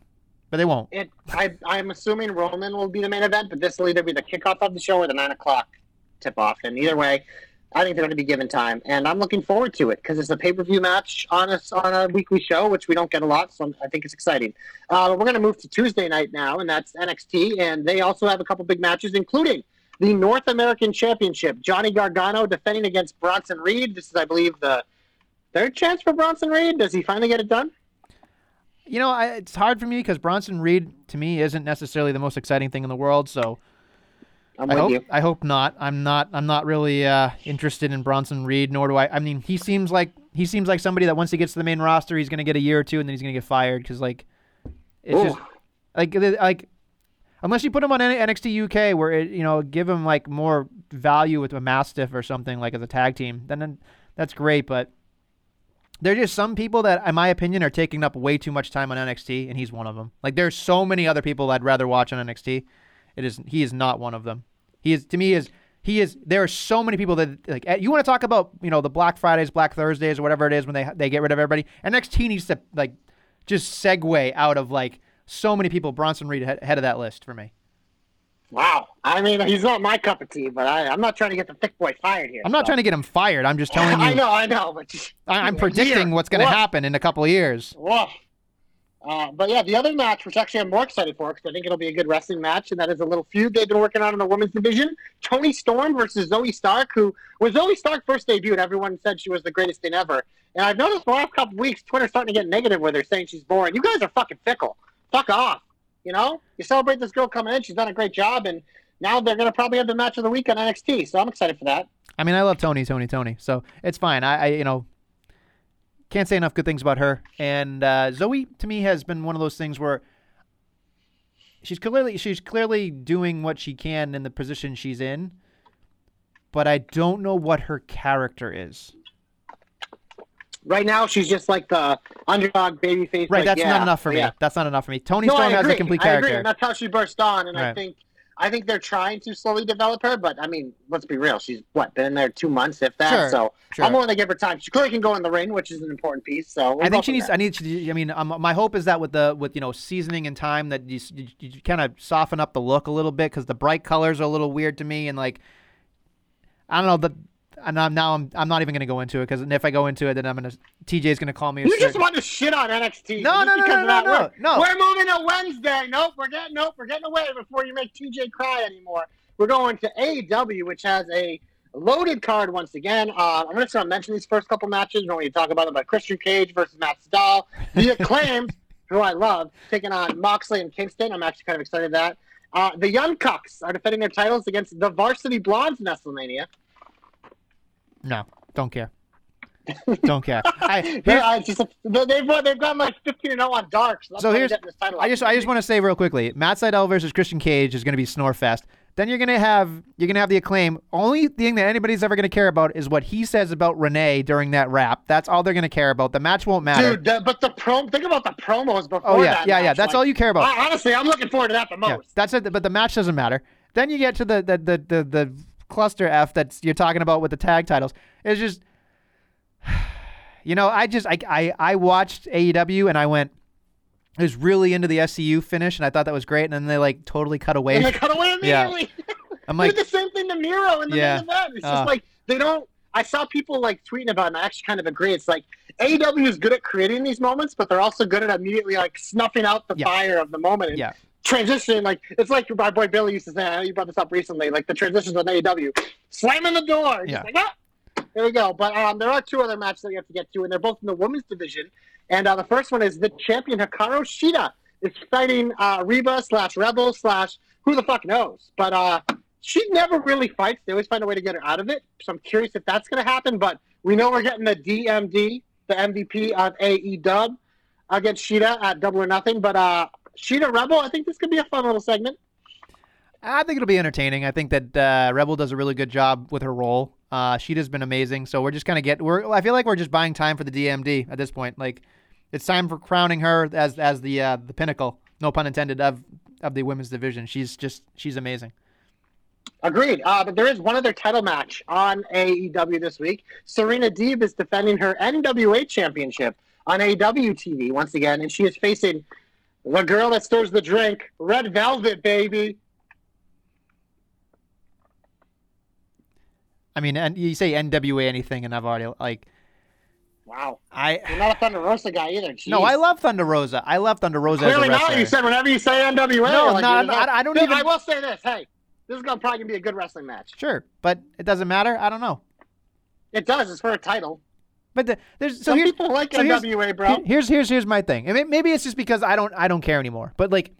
But they won't. I'm assuming Roman will be the main event, but this will either be the kickoff of the show or the 9 o'clock tip-off. And either way, I think they're going to be given time, and I'm looking forward to it because it's a pay-per-view match on a weekly show, which we don't get a lot, so I think it's exciting. But we're going to move to Tuesday night now, and that's NXT, and they also have a couple big matches, including the North American Championship. Johnny Gargano defending against Bronson Reed. This is, I believe, the 3rd chance for Bronson Reed. Does he finally get it done? You know, it's hard for me because Bronson Reed, to me, isn't necessarily the most exciting thing in the world, so... I hope not. I'm not really interested in Bronson Reed, nor do I. I mean, he seems like somebody that once he gets to the main roster, he's going to get a year or two, and then he's going to get fired because like it's ooh. Just like unless you put him on NXT UK, where it, you know, give him like more value with a Mastiff or something like as a tag team, then that's great. But there are just some people that, in my opinion, are taking up way too much time on NXT, and he's one of them. Like there's so many other people I'd rather watch on NXT. He is not one of them. There are so many people that, like, you want to talk about, you know, the Black Fridays, Black Thursdays, or whatever it is when they get rid of everybody. NXT needs to, like, just segue out of, like, so many people. Bronson Reed head of that list for me. Wow. I mean, he's not my cup of tea, but I'm not trying to get the thick boy fired here. I'm not trying to get him fired. I'm just telling you. I know. But I'm predicting what's going to happen in a couple of years. Whoa. But yeah, the other match, which actually I'm more excited for because I think it'll be a good wrestling match, and that is a little feud they've been working on in the women's division. Toni Storm versus Zoe Stark, who when Zoe Stark first debuted, everyone said she was the greatest thing ever. And I've noticed the last couple weeks, Twitter's starting to get negative with her, saying she's boring. You guys are fucking fickle. Fuck off. You know? You celebrate this girl coming in. She's done a great job, and now they're going to probably have the match of the week on NXT, so I'm excited for that. I mean, I love Toni, so it's fine. I can't say enough good things about her. And Zoe, to me, has been one of those things where she's clearly doing what she can in the position she's in, but I don't know what her character is. Right now, she's just like the underdog babyface. Right, like, not enough for me. Yeah. That's not enough for me. Toni Storm has a complete character. I agree, and that's how she burst on, and right. I think they're trying to slowly develop her, but, I mean, let's be real. She's, been in there 2 months, if that. Sure, so sure. I'm willing to give her time. She clearly can go in the ring, which is an important piece. So I think she needs – my hope is that with seasoning and time that you kind of soften up the look a little bit because the bright colors are a little weird to me. And, like, I don't know. I'm not even going to go into it because if I go into it, then TJ's going to call me. You just want to shit on NXT. No. We're moving to Wednesday. We're getting away before you make TJ cry anymore. We're going to AEW, which has a loaded card once again. I'm going to start mentioning these first couple matches when we talk about them. Christian Cage versus Matt Sydal, the Acclaimed who I love, taking on Moxley and Kingston. I'm actually kind of excited that. The Young Cucks are defending their titles against the Varsity Blondes in WrestleMania. No, don't care. Don't care. They've gone like 15-0 on Dark. So here's this title. I just want to say real quickly: Matt Sydal versus Christian Cage is going to be Snorefest. Then you're gonna have the Acclaim. Only thing that anybody's ever gonna care about is what he says about Renee during that rap. That's all they're gonna care about. The match won't matter. Dude, think about the promos before. Oh yeah, that match. That's like, all you care about. Honestly, I'm looking forward to that the most. Yeah, that's it. But the match doesn't matter. Then you get to the cluster F that's you're talking about with the tag titles. It's just. You know, I watched AEW and I was really into the SCU finish and I thought that was great. And then they like totally cut away. And they cut away immediately. Yeah. I'm like, they did the same thing to Miro in the main event. It's just like, I saw people like tweeting about it and I actually kind of agree. It's like AEW is good at creating these moments, but they're also good at immediately like snuffing out the fire of the moment. And transitioning, like, it's like my boy Billy used to say, I know you brought this up recently, like the transitions on AEW, slamming the door. Yeah. Just like, ah! There we go. But there are two other matches that we have to get to, and they're both in the women's division. And the first one is the champion Hikaru Shida is fighting Reba / Rebel / who the fuck knows. But she never really fights. They always find a way to get her out of it. So I'm curious if that's going to happen. But we know we're getting the DMD, the MVP of AEW against Shida at Double or Nothing. But Shida Rebel, I think this could be a fun little segment. I think it'll be entertaining. I think that Rebel does a really good job with her role. Sheeta's been amazing, so we're just kind of I feel like we're just buying time for the DMD at this point. Like, it's time for crowning her as the pinnacle, no pun intended, of the women's division. She's amazing. Agreed. But there is one other title match on AEW this week. Serena Deeb is defending her NWA championship on AEW TV once again, and she is facing the girl that stirs the drink, Red Velvet, baby. I mean, and you say NWA anything, and I've already like. Wow. You're not a Thunder Rosa guy either. Jeez. No, I love Thunder Rosa. Clearly as a not. You said whenever you say NWA. No, like, I don't even. I will say this. Hey, this is probably going to be a good wrestling match. Sure, but it doesn't matter. I don't know. It does. It's for a title. But people like NWA, bro. Here's my thing. I mean, maybe it's just because I don't care anymore. But like,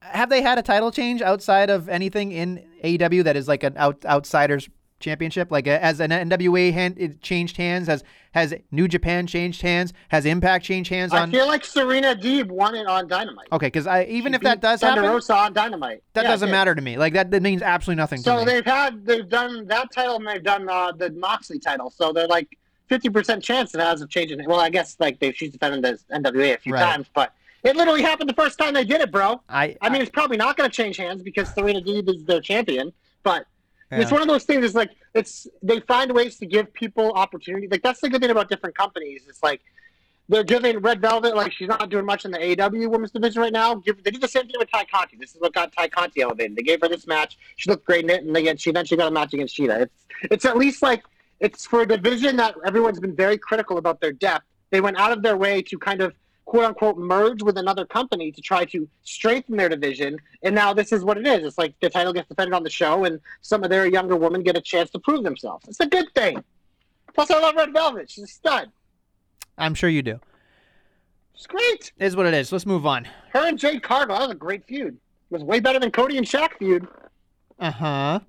have they had a title change outside of anything in AEW that is like an outsider's championship? Like as an NWA it changed hands, has New Japan changed hands, has Impact changed hands? I feel like Serena Deeb won it on Dynamite. Okay, because even if that does happen, Thunder Rosa on Dynamite, that doesn't matter to me. Like that means absolutely nothing. So to me. they've done that title and they've done the Moxley title. So they're like 50% chance it has of changing. Well, I guess like she's defended the NWA a few times, but. It literally happened the first time they did it, bro. I mean, it's probably not going to change hands because Serena Deeb is their champion. But it's one of those things. It's like they find ways to give people opportunity. Like that's the good thing about different companies. It's like they're giving Red Velvet, like she's not doing much in the AEW women's division right now. They did the same thing with Ty Conti. This is what got Ty Conti elevated. They gave her this match. She looked great in it, and she eventually got a match against Sheeta. It's at least like it's for a division that everyone's been very critical about their depth. They went out of their way to kind of, quote-unquote, merge with another company to try to strengthen their division, and now this is what it is. It's like the title gets defended on the show, and some of their younger women get a chance to prove themselves. It's a good thing. Plus, I love Red Velvet. She's a stud. I'm sure you do. It's great. It is what it is. Let's move on. Her and Jade Cargill, that was a great feud. It was way better than Cody and Shaq feud. Uh-huh.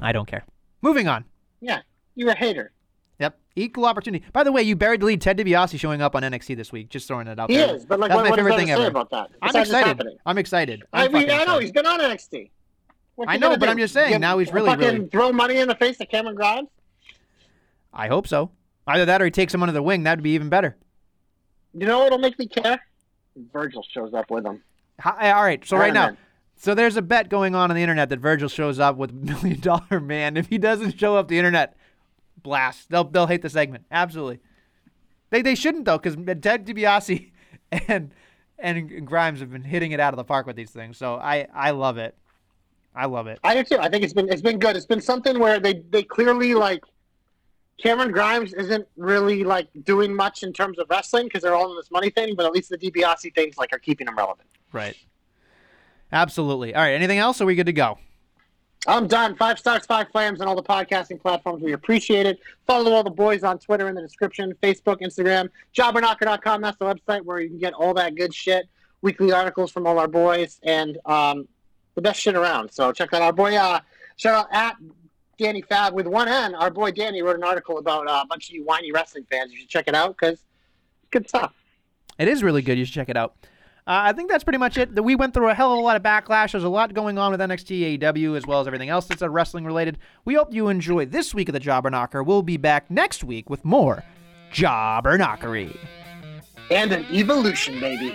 I don't care. Moving on. Yeah, you're a hater. Yep, equal opportunity. By the way, you buried the lead. Ted DiBiase showing up on NXT this week. Just throwing it out there. He is, but like, that's what do I say about that? I'm excited. I mean, I know he's been on NXT. I know, but I'm just saying. Now he's really throw money in the face of Cameron Grimes. I hope so. Either that, or he takes him under the wing. That'd be even better. You know what'll make me care? Virgil shows up with him. All right. So right now. So there's a bet going on the internet that Virgil shows up with $1 Million Man. If he doesn't show up, the internet. Blast. They'll hate the segment. Absolutely. They shouldn't though, because Ted DiBiase and Grimes have been hitting it out of the park with these things. So I love it. I love it. I do too. I think it's been good. It's been something where they clearly like Cameron Grimes isn't really like doing much in terms of wrestling because they're all in this money thing, but at least the DiBiase things like are keeping them relevant. Right. Absolutely. All right. Anything else? Are we good to go? I'm done. 5 stars, 5 flames on all the podcasting platforms. We appreciate it. Follow all the boys on Twitter in the description, Facebook, Instagram, jobberknocker.com. That's the website where you can get all that good shit, weekly articles from all our boys, and the best shit around. So check that out. Our boy, shout out at Danny Fab with one N. Our boy Danny wrote an article about a bunch of you whiny wrestling fans. You should check it out because it's good stuff. It is really good. You should check it out. I think that's pretty much it. We went through a hell of a lot of backlash. There's a lot going on with NXT, AEW, as well as everything else that's wrestling-related. We hope you enjoy this week of the Jobber Knocker. We'll be back next week with more Jobber Knockery. And an evolution, baby.